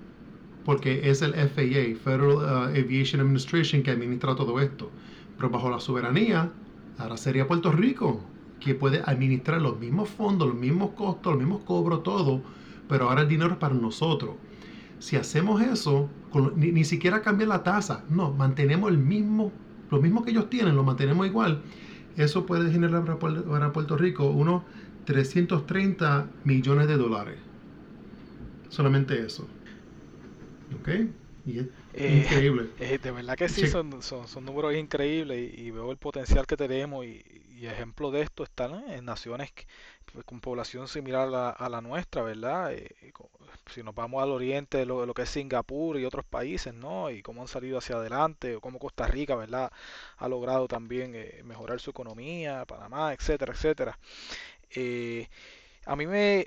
porque es el FAA, Federal Aviation Administration, que administra todo esto. Pero bajo la soberanía, ahora sería Puerto Rico, que puede administrar los mismos fondos, los mismos costos, los mismos cobros, todo, pero ahora el dinero es para nosotros. Si hacemos eso, ni siquiera cambiar la tasa, no, mantenemos lo mismo que ellos tienen, lo mantenemos igual. Eso puede generar para Puerto Rico unos 330 millones de dólares. Solamente eso. ¿Ok? Y es increíble. De verdad que sí, son números increíbles y veo el potencial que tenemos y ejemplo de esto están en naciones con población similar a la nuestra, ¿verdad? Si nos vamos al oriente, lo que es Singapur y otros países, ¿no? Y cómo han salido hacia adelante, o cómo Costa Rica, ¿verdad? Ha logrado también mejorar su economía, Panamá, etcétera, etcétera. A mí me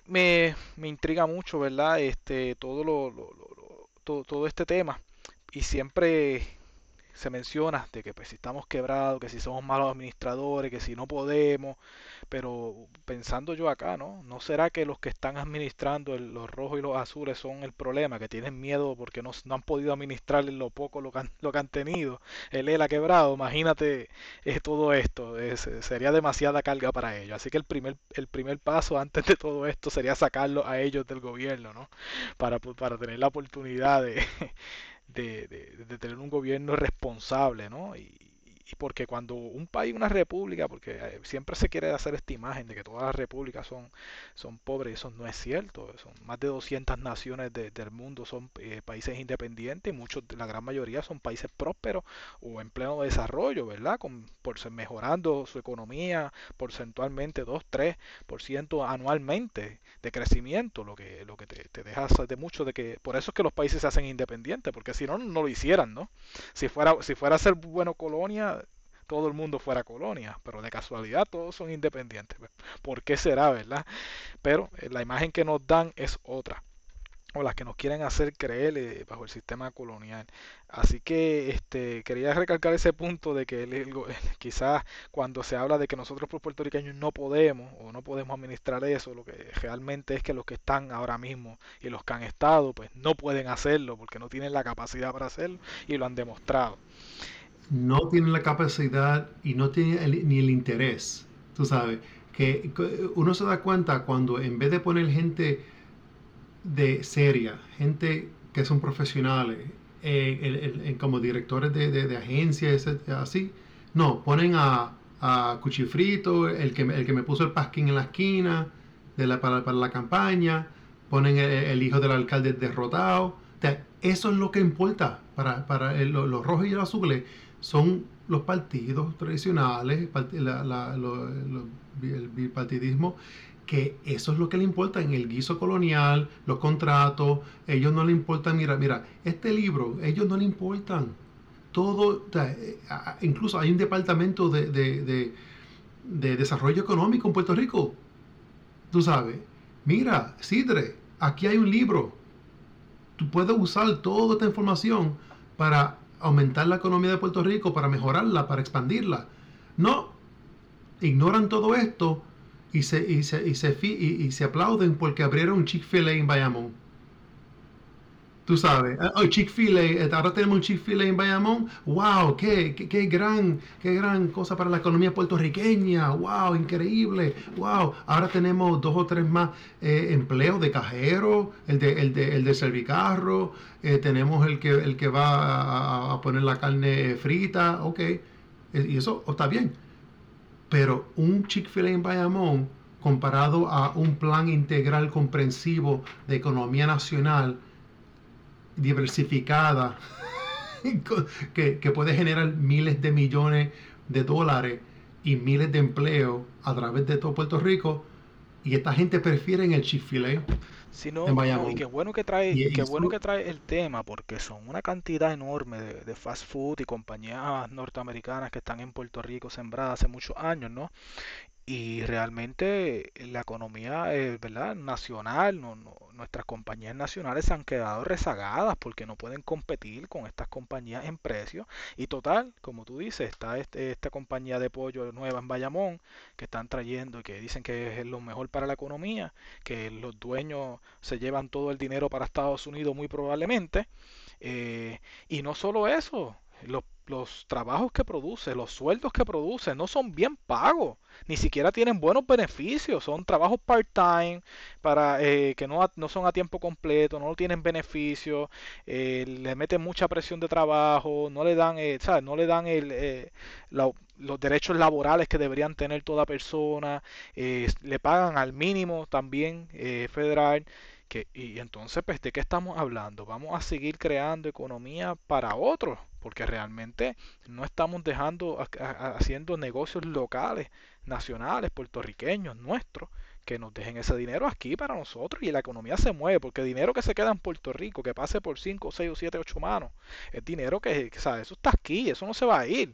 intriga mucho, ¿verdad? Todo este tema. Y siempre se menciona de que pues, si estamos quebrados, que si somos malos administradores, que si no podemos, pero pensando yo acá, ¿no? ¿No será que los que están administrando los rojos y los azules son el problema, que tienen miedo porque no han podido administrar lo poco lo que han tenido? El ELA quebrado, imagínate todo esto, sería demasiada carga para ellos. Así que el primer paso antes de todo esto sería sacarlos a ellos del gobierno, ¿no? Para tener la oportunidad de tener un gobierno responsable, ¿no? Y porque cuando un país, una república, porque siempre se quiere hacer esta imagen de que todas las repúblicas son pobres, y eso no es cierto. Son más de 200 naciones del mundo, son países independientes, y la gran mayoría son países prósperos o en pleno desarrollo, ¿verdad? Mejorando su economía porcentualmente 2-3% anualmente de crecimiento, lo que te deja de mucho de que por eso es que los países se hacen independientes, porque si no, no lo hicieran, ¿no? Si fuera a ser bueno colonia, todo el mundo fuera colonia, pero de casualidad todos son independientes. ¿Por qué será, verdad? Pero la imagen que nos dan es otra, o las que nos quieren hacer creer bajo el sistema colonial. Así que quería recalcar ese punto de que quizás cuando se habla de que nosotros los puertorriqueños no podemos administrar eso, lo que realmente es que los que están ahora mismo y los que han estado, pues no pueden hacerlo porque no tienen la capacidad para hacerlo y lo han demostrado. No tienen la capacidad y no tienen ni el interés, tú sabes, que uno se da cuenta cuando en vez de poner gente de seria, gente que son profesionales, como directores de agencias, así, no, ponen a Cuchifrito, el que me puso el pasquín en la esquina para la campaña, ponen el hijo del alcalde derrotado, eso es lo que importa para los rojos y los azules. Son los partidos tradicionales, el bipartidismo, que eso es lo que le importa en el guiso colonial, los contratos. Ellos no le importan, mira, este libro, ellos no le importan. Todo, incluso hay un departamento de desarrollo económico en Puerto Rico. Tú sabes, mira, Sidre, aquí hay un libro. Tú puedes usar toda esta información para aumentar la economía de Puerto Rico, para mejorarla, para expandirla. No, ignoran todo esto y se aplauden porque abrieron un Chick-fil-A en Bayamón. Tú sabes, Chick-fil-A, ahora tenemos un Chick-fil-A en Bayamón. Wow, qué gran cosa para la economía puertorriqueña. Wow, increíble. Wow, ahora tenemos 2 o 3 más empleos de cajero, el de servicarro, tenemos el que va a poner la carne frita, okay, y eso está bien. Pero un Chick-fil-A en Bayamón comparado a un plan integral comprensivo de economía nacional diversificada que puede generar miles de millones de dólares y miles de empleos a través de todo Puerto Rico, y esta gente prefiere el Chick-fil-A. Sí, no, y qué bueno que trae el tema, porque son una cantidad enorme de fast food y compañías norteamericanas que están en Puerto Rico sembradas hace muchos años, ¿no? Y realmente la economía, ¿verdad?, nacional, nuestras compañías nacionales se han quedado rezagadas porque no pueden competir con estas compañías en precios. Y total, como tú dices, está esta compañía de pollo nueva en Bayamón que están trayendo y que dicen que es lo mejor para la economía, que los dueños se llevan todo el dinero para Estados Unidos muy probablemente. Y no solo eso, los trabajos que produce, los sueldos que produce no son bien pagos, ni siquiera tienen buenos beneficios, son trabajos part-time para que no son a tiempo completo, no tienen beneficios, le meten mucha presión de trabajo, no le dan los derechos laborales que deberían tener toda persona, le pagan al mínimo también federal. Y entonces, pues, ¿de qué estamos hablando? Vamos a seguir creando economía para otros, porque realmente no estamos haciendo negocios locales, nacionales, puertorriqueños, nuestros, que nos dejen ese dinero aquí para nosotros, y la economía se mueve, porque el dinero que se queda en Puerto Rico, que pase por 5, 6 o 7, 8 manos, es dinero que, o sea, eso está aquí, eso no se va a ir,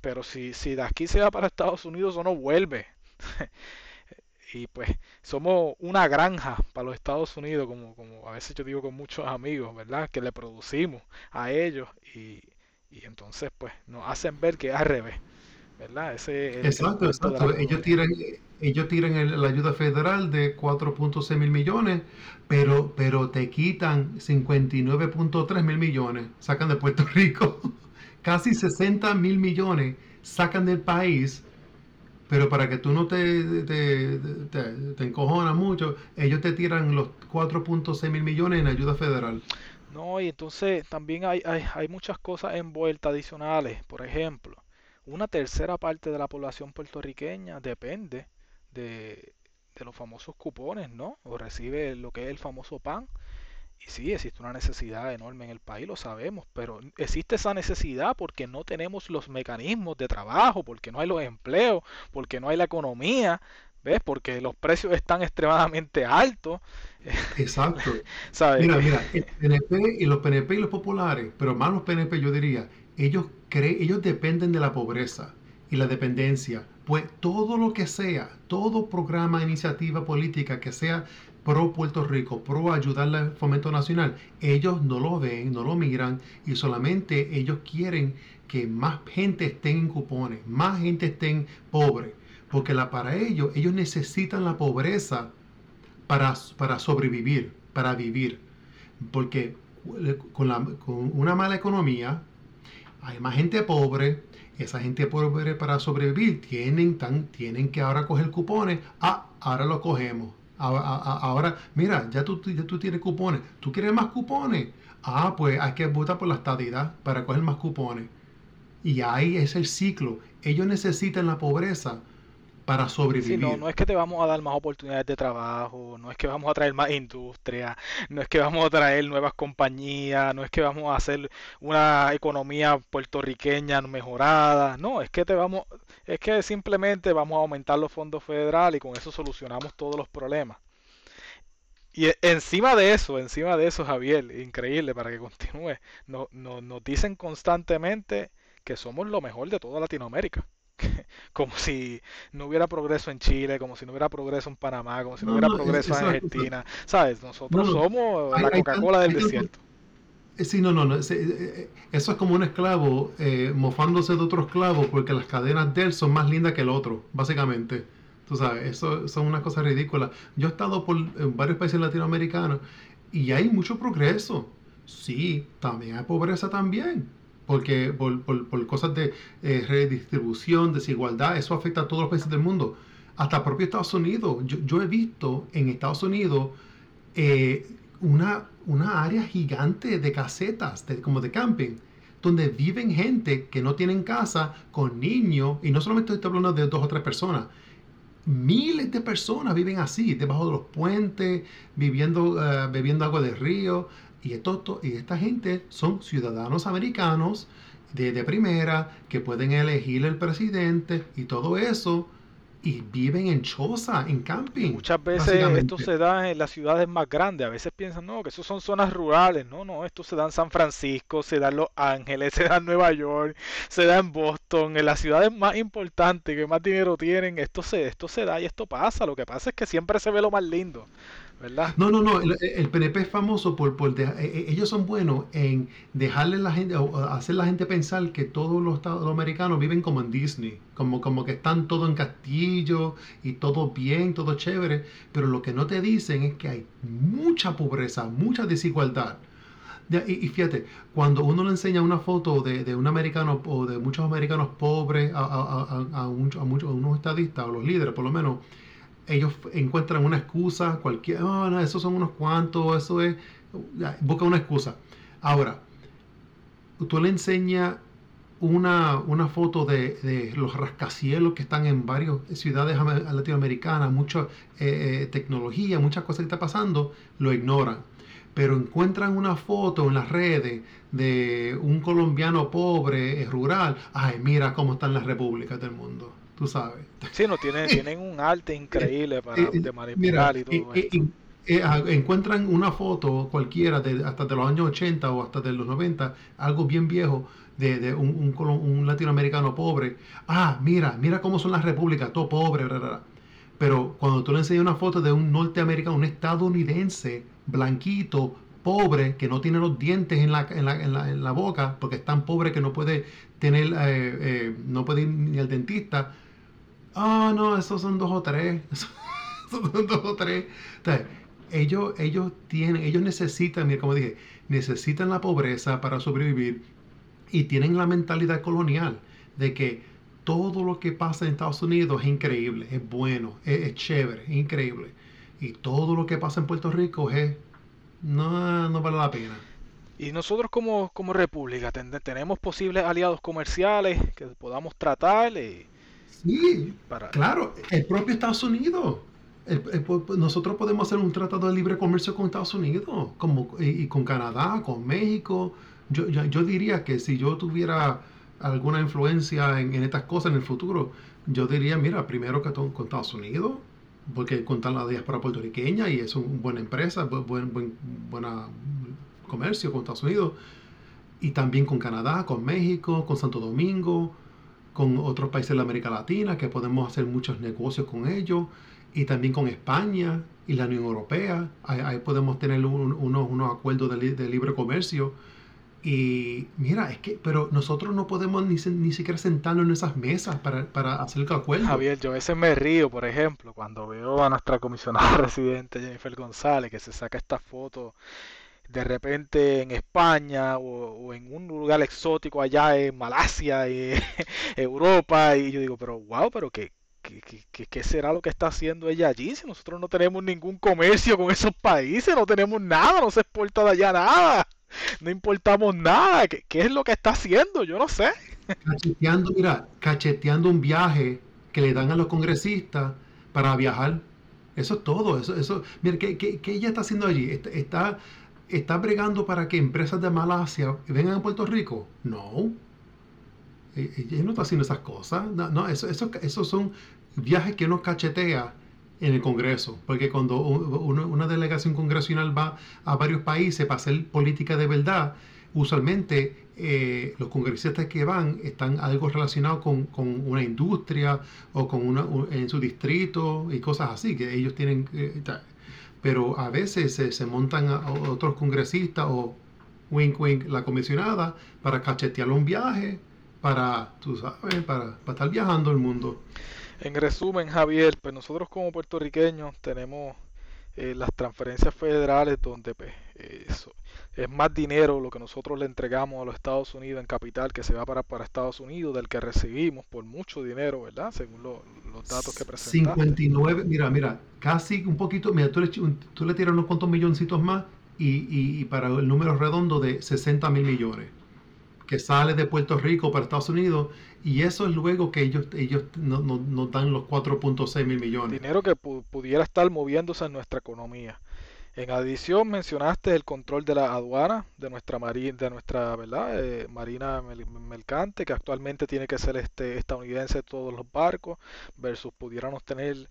pero si de aquí se va para Estados Unidos, eso no vuelve. Y pues somos una granja para los Estados Unidos, como a veces yo digo con muchos amigos, ¿verdad? Que le producimos a ellos, y y entonces pues nos hacen ver que es al revés, ¿verdad? Exacto. Ellos tiran la ayuda federal de 4.6 mil millones, pero te quitan 59.3 mil millones, sacan de Puerto Rico, casi 60 mil millones sacan del país, pero para que tú no te encojonas mucho, ellos te tiran los 4.6 mil millones en ayuda federal. No, y entonces también hay muchas cosas envueltas adicionales. Por ejemplo, una tercera parte de la población puertorriqueña depende de los famosos cupones, ¿no? O recibe lo que es el famoso PAN. Y sí, existe una necesidad enorme en el país, lo sabemos, pero existe esa necesidad porque no tenemos los mecanismos de trabajo, porque no hay los empleos, porque no hay la economía, ¿ves? Porque los precios están extremadamente altos. Exacto. ¿Sabes? Mira, el PNP y los PNP y los populares, pero más los PNP, yo diría, ellos dependen de la pobreza y la dependencia. Pues todo lo que sea, todo programa, iniciativa política que sea pro Puerto Rico, pro ayudar al fomento nacional, ellos no lo ven, no lo miran, y solamente ellos quieren que más gente esté en cupones, más gente esté pobre, porque para ellos necesitan la pobreza para sobrevivir, para vivir, porque con una mala economía hay más gente pobre. Esa gente pobre, para sobrevivir, tienen que ahora coger cupones. Ahora lo cogemos. Ahora, mira, ya tú tienes cupones. ¿Tú quieres más cupones? Pues hay que votar por la estadidad para coger más cupones. Y ahí es el ciclo. Ellos necesitan la pobreza para sobrevivir. Sí, no es que te vamos a dar más oportunidades de trabajo, no es que vamos a traer más industria, no es que vamos a traer nuevas compañías, no es que vamos a hacer una economía puertorriqueña mejorada, no, es que simplemente vamos a aumentar los fondos federales y con eso solucionamos todos los problemas. Y encima de eso, Javier, increíble, para que continúe, nos dicen constantemente que somos lo mejor de toda Latinoamérica. Como si no hubiera progreso en Chile, como si no hubiera progreso en Panamá, como si no hubiera progreso en Argentina, ¿sabes? Nosotros somos la Coca-Cola del desierto. Sí, no, eso es como un esclavo mofándose de otro esclavo porque las cadenas de él son más lindas que el otro, básicamente. Tú sabes, eso son unas cosas ridículas. Yo he estado en varios países latinoamericanos y hay mucho progreso. Sí, también hay pobreza también. Porque por cosas de redistribución, desigualdad, eso afecta a todos los países del mundo. Hasta propio Estados Unidos. Yo he visto en Estados Unidos una área gigante de casetas, como de camping, donde viven gente que no tienen casa, con niños, y no solamente estoy hablando de 2 o 3 personas. Miles de personas viven así, debajo de los puentes, bebiendo agua del río. Y esta gente son ciudadanos americanos de primera, que pueden elegir el presidente y todo eso, y viven en choza, en camping. Muchas veces esto se da en las ciudades más grandes. A veces piensan, no, que eso son zonas rurales. No, esto se da en San Francisco, se da en Los Ángeles, se da en Nueva York, se da en Boston, en las ciudades más importantes, que más dinero tienen. Esto se da y esto pasa. Lo que pasa es que siempre se ve lo más lindo, ¿verdad? No. El PNP es famoso ellos son buenos en dejarle la gente, hacer la gente pensar que todos los americanos viven como en Disney, como que están todos en castillo y todo bien, todo chévere. Pero lo que no te dicen es que hay mucha pobreza, mucha desigualdad. Y fíjate, cuando uno le enseña una foto de un americano o de muchos americanos pobres a unos estadistas o los líderes, por lo menos, ellos encuentran una excusa, cualquier, no, esos son unos cuantos, eso es, busca una excusa. Ahora, tú le enseñas una foto de los rascacielos que están en varias ciudades latinoamericanas, mucha tecnología, muchas cosas que está pasando, lo ignoran. Pero encuentran una foto en las redes de un colombiano pobre, rural, mira cómo están las repúblicas del mundo. Tú sabes. Sí, no, tienen un arte increíble de manipular y todo eso. Encuentran una foto cualquiera, hasta de los años 80 o hasta de los 90, algo bien viejo, de un latinoamericano pobre. Mira cómo son las repúblicas, todo pobre, bla, bla, bla. Pero cuando tú le enseñas una foto de un norteamericano, un estadounidense, blanquito, pobre que no tiene los dientes en la boca, porque es tan pobre que no puede tener, no puede ir ni al dentista. Ah, oh, no, esos son dos o tres. Esos son dos o tres. Entonces, ellos necesitan, mira, como dije, necesitan la pobreza para sobrevivir, y tienen la mentalidad colonial de que todo lo que pasa en Estados Unidos es increíble, es bueno, es chévere, es increíble. Y todo lo que pasa en Puerto Rico es... No vale la pena. Y nosotros como república tenemos posibles aliados comerciales que podamos tratar. Claro, el propio Estados Unidos. Nosotros podemos hacer un tratado de libre comercio con Estados Unidos, y con Canadá, con México. Yo diría que si yo tuviera alguna influencia en estas cosas en el futuro, yo diría, mira, primero que todo con Estados Unidos, porque contar la diáspora puertorriqueña, y es una buena empresa, buena comercio con Estados Unidos, y también con Canadá, con México, con Santo Domingo, con otros países de la América Latina, que podemos hacer muchos negocios con ellos, y también con España y la Unión Europea. Ahí podemos tener unos acuerdos de libre comercio. Y mira, es que, pero nosotros no podemos ni siquiera sentarnos en esas mesas para hacer el acuerdo. Javier, yo a veces me río, por ejemplo, cuando veo a nuestra comisionada residente Jennifer González, que se saca esta foto de repente en España o en un lugar exótico allá en Malasia y Europa, y yo digo, pero wow, pero ¿Qué será lo que está haciendo ella allí? Si nosotros no tenemos ningún comercio con esos países, no tenemos nada, no se exporta de allá nada. No importamos nada. ¿Qué es lo que está haciendo? Yo no sé. Cacheteando un viaje que le dan a los congresistas para viajar. Eso es todo. Eso. Mira, ¿qué ella está haciendo allí? ¿Está bregando para que empresas de Malasia vengan a Puerto Rico? No. Ella no está haciendo esas cosas. No, esos son viajes que uno cachetea en el Congreso, porque cuando una delegación congresional va a varios países para hacer política de verdad, usualmente los congresistas que van están algo relacionados con una industria o con en su distrito y cosas así, que ellos tienen, pero a veces se montan a otros congresistas o wink wink la comisionada para cachetearle un viaje, para, tú sabes, para estar viajando el mundo. En resumen, Javier, pues nosotros como puertorriqueños tenemos las transferencias federales, donde pues, eso, es más dinero lo que nosotros le entregamos a los Estados Unidos en capital que se va para Estados Unidos del que recibimos por mucho dinero, ¿verdad? Según los datos que presentamos. 59, mira, casi un poquito, mira, tú le tiras unos cuantos milloncitos más y para el número redondo de 60 mil millones. Que sale de Puerto Rico para Estados Unidos, y eso es luego que ellos no dan los 4.6 mil millones. Dinero que pudiera estar moviéndose en nuestra economía. En adición, mencionaste el control de la aduana, de nuestra marina mercante, que actualmente tiene que ser estadounidense todos los barcos, versus pudiéramos tener...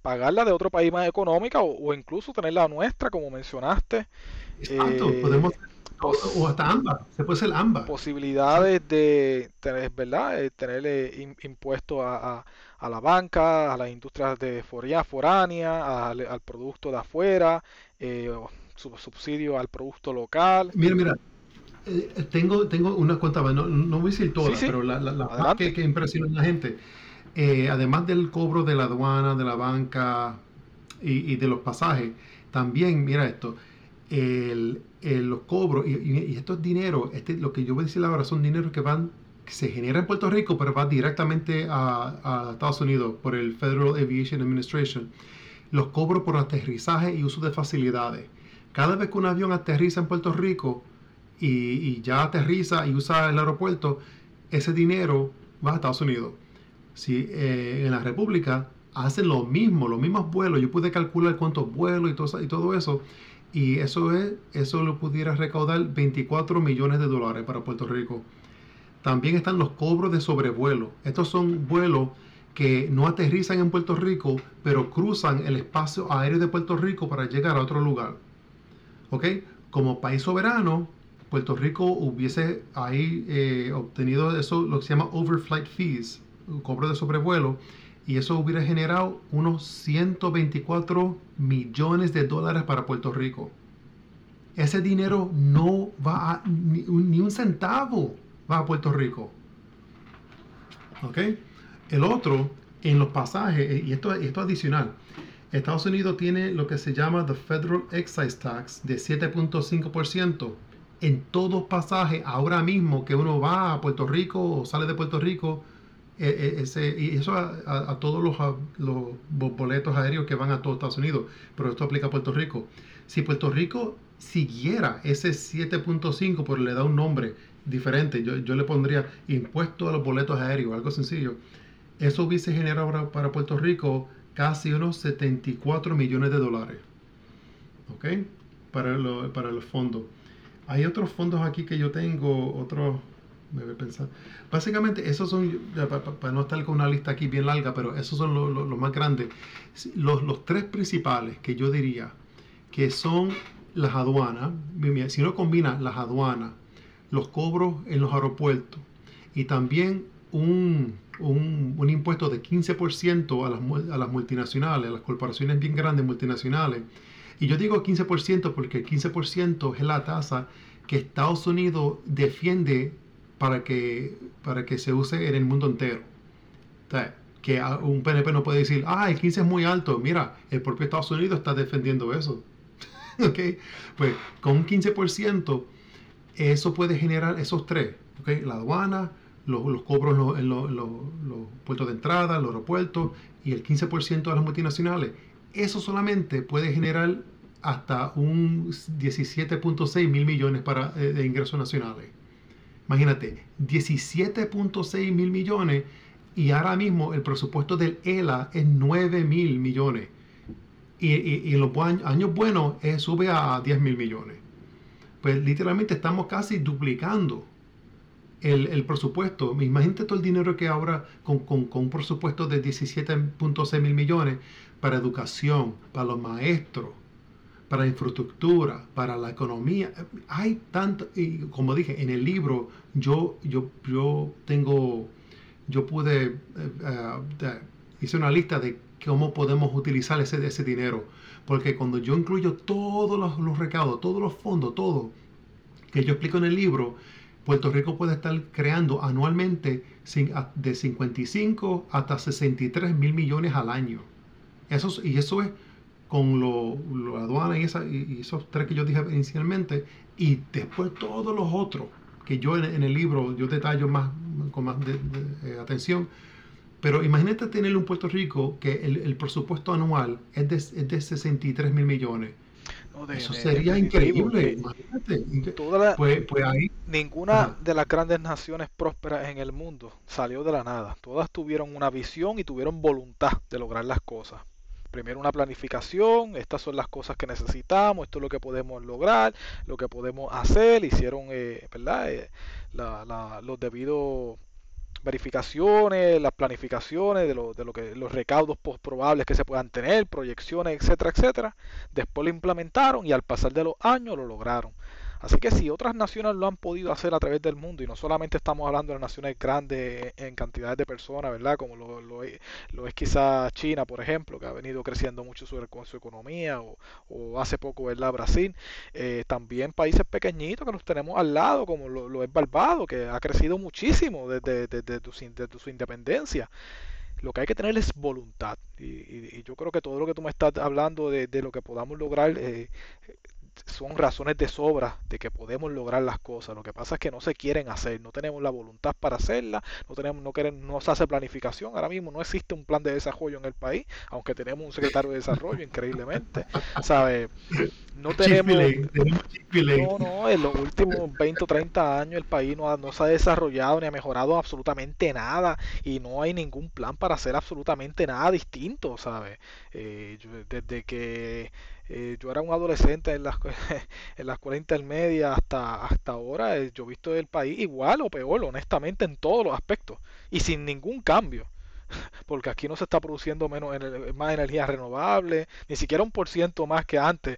pagarla de otro país más económica, o incluso tener la nuestra, como mencionaste. Exacto, podemos... O hasta ambas, se puede ser ambas. Posibilidades de tener, ¿verdad? Tener impuestos a la banca, a las industrias de foránea, al producto de afuera, subsidio al producto local. Mira, tengo unas cuantas, no voy a decir todas, sí. Pero las que impresionan a la gente. Además del cobro de la aduana, de la banca y de los pasajes, también, mira esto, los cobros y estos dineros, lo que yo voy a decir ahora son dineros que se generan en Puerto Rico, pero van directamente a Estados Unidos por el Federal Aviation Administration. Los cobros por aterrizaje y uso de facilidades. Cada vez que un avión aterriza en Puerto Rico y ya aterriza y usa el aeropuerto, ese dinero va a Estados Unidos. Si en la República hacen lo mismo, los mismos vuelos, yo pude calcular cuántos vuelos y todo eso, y eso lo pudiera recaudar 24 millones de dólares para Puerto Rico. También están los cobros de sobrevuelo. Estos son vuelos que no aterrizan en Puerto Rico, pero cruzan el espacio aéreo de Puerto Rico para llegar a otro lugar. ¿Ok? Como país soberano, Puerto Rico hubiese ahí obtenido eso, lo que se llama overflight fees, cobro de sobrevuelo, y eso hubiera generado unos 124 millones de dólares para Puerto Rico. ese dinero no va a, ni un centavo va a Puerto Rico. ¿Ok? El otro, en los pasajes, y esto es adicional, Estados Unidos tiene lo que se llama the Federal Excise Tax de 7.5% en todos pasajes. Ahora mismo que uno va a Puerto Rico o sale de Puerto Rico, y eso a todos los boletos aéreos que van a todo Estados Unidos, pero esto aplica a Puerto Rico. Si Puerto Rico siguiera ese 7.5, pero le da un nombre diferente, yo le pondría impuesto a los boletos aéreos, algo sencillo, eso hubiese generado para Puerto Rico casi unos 74 millones de dólares, ¿ok? Para los fondos. Hay otros fondos aquí que yo tengo, otros... Me voy a pensar. Básicamente, esos son, para no estar con una lista aquí bien larga, pero esos son los más grandes. Los tres principales que yo diría que son las aduanas. Si uno combina las aduanas, los cobros en los aeropuertos y también un impuesto de 15% a las multinacionales, a las corporaciones bien grandes multinacionales. Y yo digo 15% porque el 15% es la tasa que Estados Unidos defiende para que se use en el mundo entero. O sea, que un PNP no puede decir, el 15 es muy alto. Mira, el propio Estados Unidos está defendiendo eso. ¿Okay? Pues con un 15%, eso puede generar esos tres. ¿Okay? La aduana, los cobros en los puertos de entrada, los aeropuertos, y el 15% de las multinacionales. Eso solamente puede generar hasta un 17.6 mil millones de ingresos nacionales. Imagínate, 17.6 mil millones, y ahora mismo el presupuesto del ELA es 9 mil millones. Y en los años buenos sube a 10 mil millones. Pues literalmente estamos casi duplicando el presupuesto. Imagínate todo el dinero que ahora con un presupuesto de 17.6 mil millones para educación, para los maestros, para infraestructura, para la economía. Hay tanto, y como dije en el libro, hice una lista de cómo podemos utilizar ese dinero, porque cuando yo incluyo todos los recaudos, todos los fondos, todo que yo explico en el libro, Puerto Rico puede estar creando anualmente de 55 hasta 63 mil millones al año. Eso es con la aduana y esos tres que yo dije inicialmente, y después todos los otros que yo en el libro yo detallo más con más atención. Pero imagínate tener un Puerto Rico que el presupuesto anual es de 63 mil millones. No, eso sería increíble. Imagínate. Ninguna de las grandes naciones prósperas en el mundo salió de la nada. Todas tuvieron una visión y tuvieron voluntad de lograr las cosas. Primero una planificación, estas son las cosas que necesitamos, esto es lo que podemos lograr, lo que podemos hacer. Hicieron los debidos verificaciones, las planificaciones de los recaudos probables que se puedan tener, proyecciones, etcétera, etcétera. Después lo implementaron y al pasar de los años lo lograron. Así que si otras naciones lo han podido hacer a través del mundo, y no solamente estamos hablando de naciones grandes en cantidades de personas, ¿verdad? Como lo es quizás China, por ejemplo, que ha venido creciendo mucho su economía, o hace poco, ¿verdad? Brasil. También países pequeñitos que nos tenemos al lado, como lo es Barbados, que ha crecido muchísimo desde su independencia. Lo que hay que tener es voluntad. Y yo creo que todo lo que tú me estás hablando de lo que podamos lograr... son razones de sobra de que podemos lograr las cosas. Lo que pasa es que no se quieren hacer, no tenemos la voluntad para hacerlas, no se hace planificación. Ahora mismo no existe un plan de desarrollo en el país, aunque tenemos un secretario de desarrollo, increíblemente, ¿sabes? No tenemos... No, en los últimos 20 o 30 años el país no se ha desarrollado ni ha mejorado absolutamente nada, y no hay ningún plan para hacer absolutamente nada distinto, ¿sabes? Desde que... yo era un adolescente en la escuela intermedia hasta ahora, yo he visto el país igual o peor, honestamente, en todos los aspectos y sin ningún cambio. porque aquí no se está produciendo más energía renovable, ni siquiera 1% más que antes,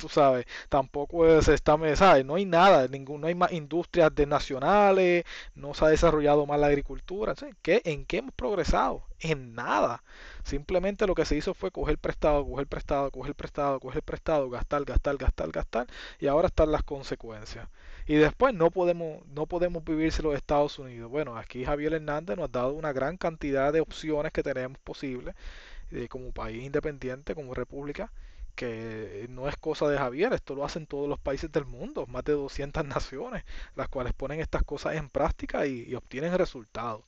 tú sabes, tampoco se está, ¿sabes? No hay nada, no hay más industrias nacionales, no se ha desarrollado más la agricultura. ¿En qué hemos progresado? En nada. Simplemente lo que se hizo fue coger prestado, gastar, y ahora están las consecuencias. Y después no podemos vivirse los Estados Unidos. Bueno, aquí Javier Hernández nos ha dado una gran cantidad de opciones que tenemos posibles como país independiente, como república, que no es cosa de Javier, esto lo hacen todos los países del mundo, más de 200 naciones, las cuales ponen estas cosas en práctica y obtienen resultados.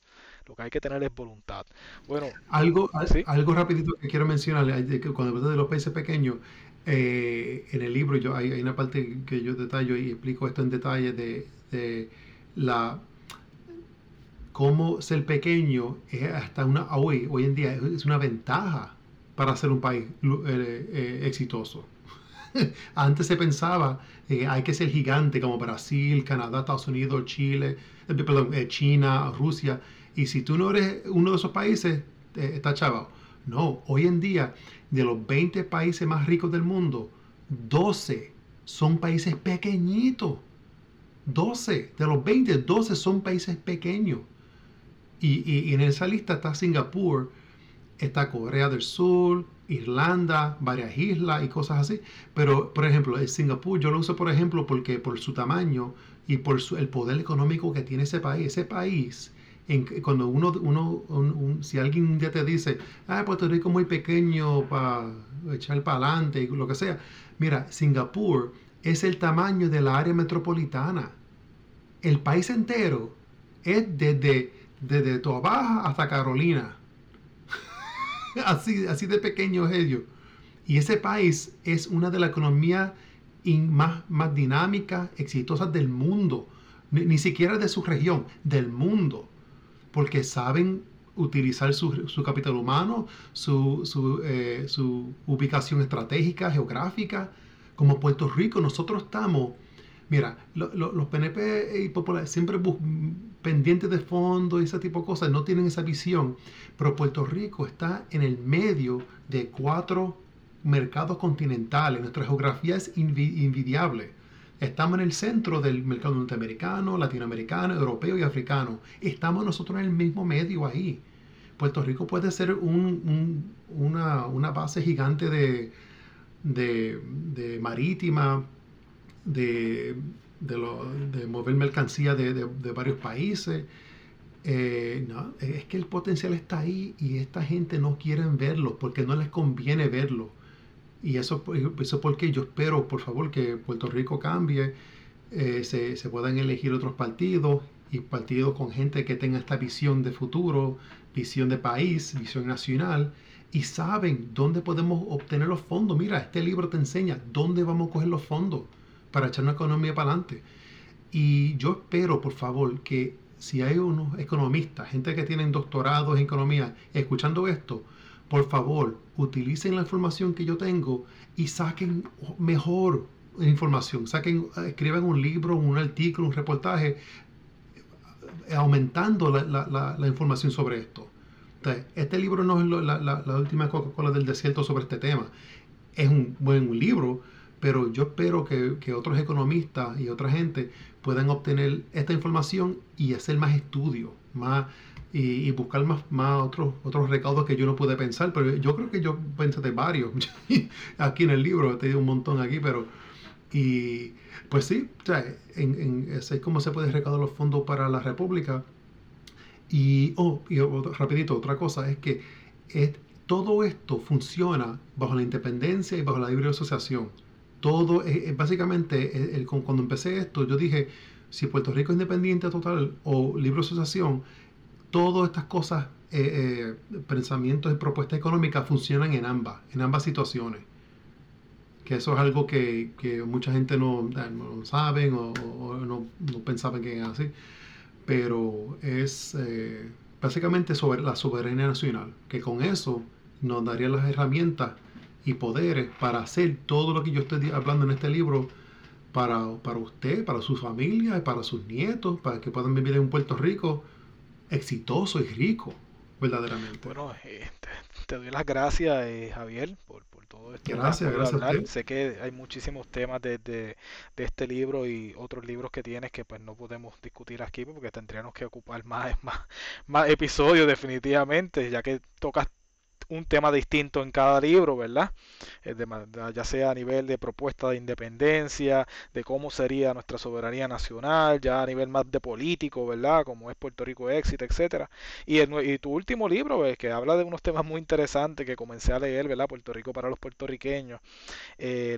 Lo que hay que tener es voluntad. Bueno, algo rapidito que quiero mencionar, cuando hablamos de los países pequeños, en el libro hay una parte que yo detallo y explico esto en detalle de cómo ser pequeño es hasta hoy en día es una ventaja para ser un país exitoso. Antes se pensaba hay que ser gigante como Brasil, Canadá, Estados Unidos, China, Rusia, y si tú no eres uno de esos países, estás chavado. No, hoy en día, de los 20 países más ricos del mundo, 12 son países pequeñitos. 12, de los 20, 12 son países pequeños. Y en esa lista está Singapur, está Corea del Sur, Irlanda, varias islas y cosas así. Pero, por ejemplo, el Singapur, yo lo uso, por ejemplo, porque por su tamaño y por el poder económico que tiene ese país. Ese país, cuando si alguien un día te dice, Puerto Rico es muy pequeño para echar para adelante y lo que sea. Mira, Singapur es el tamaño de la área metropolitana. El país entero es desde Toabaja hasta Carolina. Así de pequeño es ellos. Y ese país es una de las economías más dinámicas, exitosas del mundo. Ni siquiera de su región, del mundo. Porque saben utilizar su capital humano, su ubicación estratégica, geográfica. Como Puerto Rico, nosotros estamos... Mira, los PNP y populares siempre pendientes de fondos y ese tipo de cosas, no tienen esa visión. Pero Puerto Rico está en el medio de 4 mercados continentales. Nuestra geografía es invidiable. Estamos en el centro del mercado norteamericano, latinoamericano, europeo y africano. Estamos nosotros en el mismo medio ahí. Puerto Rico puede ser una base gigante de marítima, de mover mercancía de varios países. No, es que el potencial está ahí y esta gente no quiere verlo porque no les conviene verlo. Y eso porque yo espero, por favor, que Puerto Rico cambie, se puedan elegir otros partidos y partidos con gente que tenga esta visión de futuro, visión de país, visión nacional, y saben dónde podemos obtener los fondos. Mira, este libro te enseña dónde vamos a coger los fondos para echar una economía para adelante. Y yo espero, por favor, que si hay unos economistas, gente que tienen doctorados en economía, escuchando esto, por favor, utilicen la información que yo tengo y saquen mejor información. Escriban un libro, un artículo, un reportaje, aumentando la información sobre esto. Entonces, este libro no es la última Coca-Cola del desierto sobre este tema. Es un buen libro, pero yo espero que otros economistas y otra gente puedan obtener esta información y hacer más estudios, más... Y buscar más otros recaudos que yo no pude pensar, pero yo creo que yo pensé de varios aquí en el libro, te digo un montón aquí, pero y pues sí, o sea, así es como se puede recaudar los fondos para la república. Rapidito, otra cosa es que todo esto funciona bajo la independencia y bajo la libre asociación. Todo, básicamente, cuando empecé esto, yo dije, si Puerto Rico es independiente total o libre asociación, todas estas cosas, pensamientos y propuestas económicas funcionan en ambas situaciones. Que eso es algo que mucha gente no sabe o no pensaban que era así. Pero es básicamente sobre la soberanía nacional, que con eso nos daría las herramientas y poderes para hacer todo lo que yo estoy hablando en este libro para usted, para su familia, para sus nietos, para que puedan vivir en un Puerto Rico exitoso y rico. verdaderamente. Bueno, te doy las gracias, Javier, por todo esto. Gracias a usted. Sé que hay muchísimos temas de este libro y otros libros que tienes que pues no podemos discutir aquí porque tendríamos que ocupar más episodios definitivamente, ya que tocas un tema distinto en cada libro, ¿verdad? Ya sea a nivel de propuesta de independencia, de cómo sería nuestra soberanía nacional, ya a nivel más de político, ¿verdad? Como es Puerto Rico Éxito, etcétera. Y tu último libro, ¿ves? Que habla de unos temas muy interesantes que comencé a leer, ¿verdad? Puerto Rico para los puertorriqueños,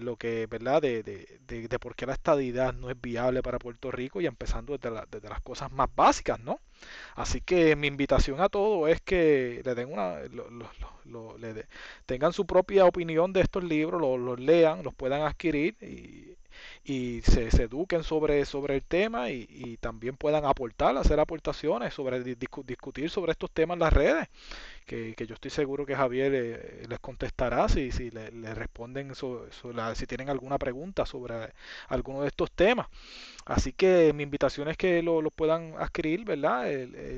lo que, ¿verdad? De por qué la estadidad no es viable para Puerto Rico y empezando desde las cosas más básicas, ¿no? Así que mi invitación a todos es que le den tengan su propia opinión de estos libros, los lean, los puedan adquirir y se eduquen sobre el tema y también puedan hacer aportaciones, discutir sobre estos temas en las redes, que yo estoy seguro que Javier les contestará si le responden, si tienen alguna pregunta sobre alguno de estos temas. Así que mi invitación es que lo puedan adquirir, ¿verdad?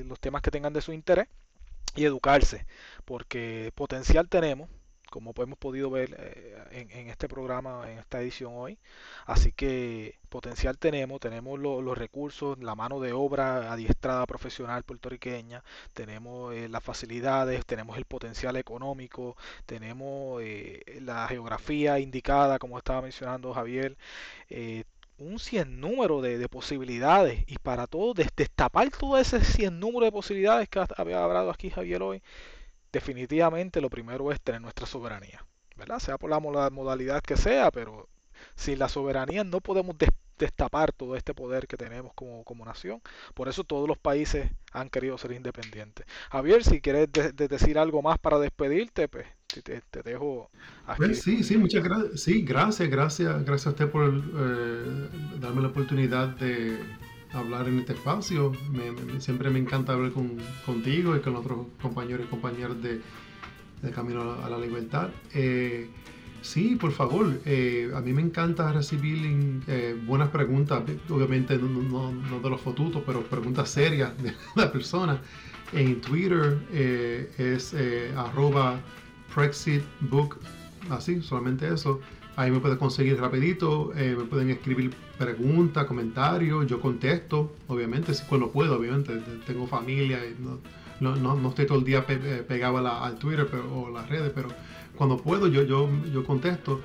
Los temas que tengan de su interés y educarse, porque potencial tenemos, como hemos podido ver en este programa, en esta edición hoy. Así que potencial tenemos los recursos, la mano de obra adiestrada profesional puertorriqueña, tenemos las facilidades, tenemos el potencial económico, tenemos la geografía indicada, como estaba mencionando Javier, un sinnúmero de posibilidades, y para todo, destapar todo ese sinnúmero de posibilidades que había hablado aquí Javier hoy, definitivamente lo primero es tener nuestra soberanía, ¿verdad? Sea por la modalidad que sea, pero sin la soberanía no podemos destapar todo este poder que tenemos como nación. Por eso todos los países han querido ser independientes. Javier, si quieres decir algo más para despedirte, pues te dejo aquí. Bueno, sí, muchas gracias. Sí, gracias a usted por darme la oportunidad de hablar en este espacio. Siempre me encanta hablar contigo y con otros compañeros y compañeras de Camino a la Libertad. Sí, por favor, a mí me encanta recibir buenas preguntas, obviamente no de los fotutos, pero preguntas serias de la persona. En Twitter es @PrexitBook, así, solamente eso. Ahí me puedes conseguir rapidito, me pueden escribir preguntas, comentarios, yo contesto, obviamente, cuando puedo, obviamente, tengo familia, y no estoy todo el día pegado al Twitter o las redes, pero cuando puedo yo contesto.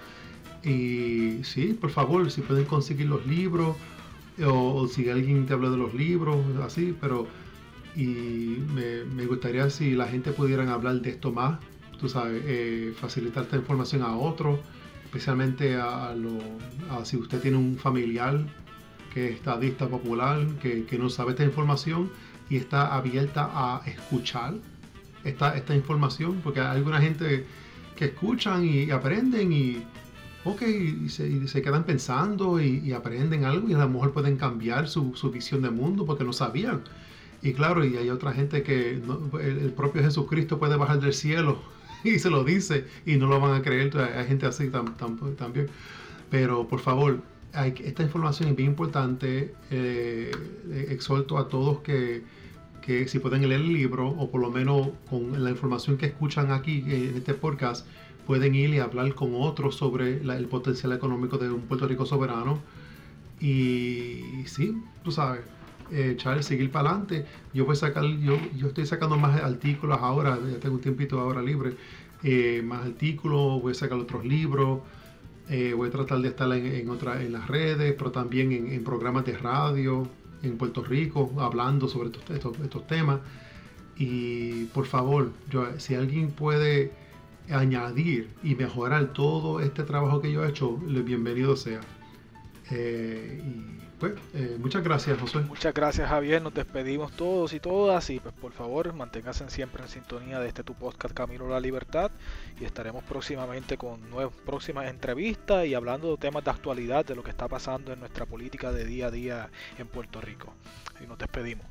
Y sí, por favor, si pueden conseguir los libros, o si alguien te habla de los libros, así, pero y me gustaría si la gente pudieran hablar de esto más, tú sabes, facilitar esta información a otros, especialmente a si usted tiene un familiar que es estadista popular, que no sabe esta información y está abierta a escuchar esta información, porque hay alguna gente que escuchan y aprenden y se quedan pensando y aprenden algo y a lo mejor pueden cambiar su visión del mundo porque no sabían. Y claro, y hay otra gente que el propio Jesucristo puede bajar del cielo y se lo dice y no lo van a creer. Hay gente así también. Pero por favor, esta información es bien importante. Exhorto a todos que si pueden leer el libro, o por lo menos con la información que escuchan aquí en este podcast, pueden ir y hablar con otros sobre el potencial económico de un Puerto Rico soberano. Y sí, tú sabes, Charles, seguir para adelante. Yo estoy sacando más artículos ahora, ya tengo un tiempito ahora libre, más artículos, voy a sacar otros libros, voy a tratar de estar en las redes, pero también en programas de radio en Puerto Rico, hablando sobre estos temas. Y por favor, si alguien puede añadir y mejorar todo este trabajo que yo he hecho, bienvenido sea. Muchas gracias, José. Muchas gracias, Javier. Nos despedimos todos y todas y pues por favor manténganse siempre en sintonía de este tu podcast Camino a la Libertad, y estaremos próximamente con próximas entrevistas y hablando de temas de actualidad, de lo que está pasando en nuestra política de día a día en Puerto Rico. Y nos despedimos.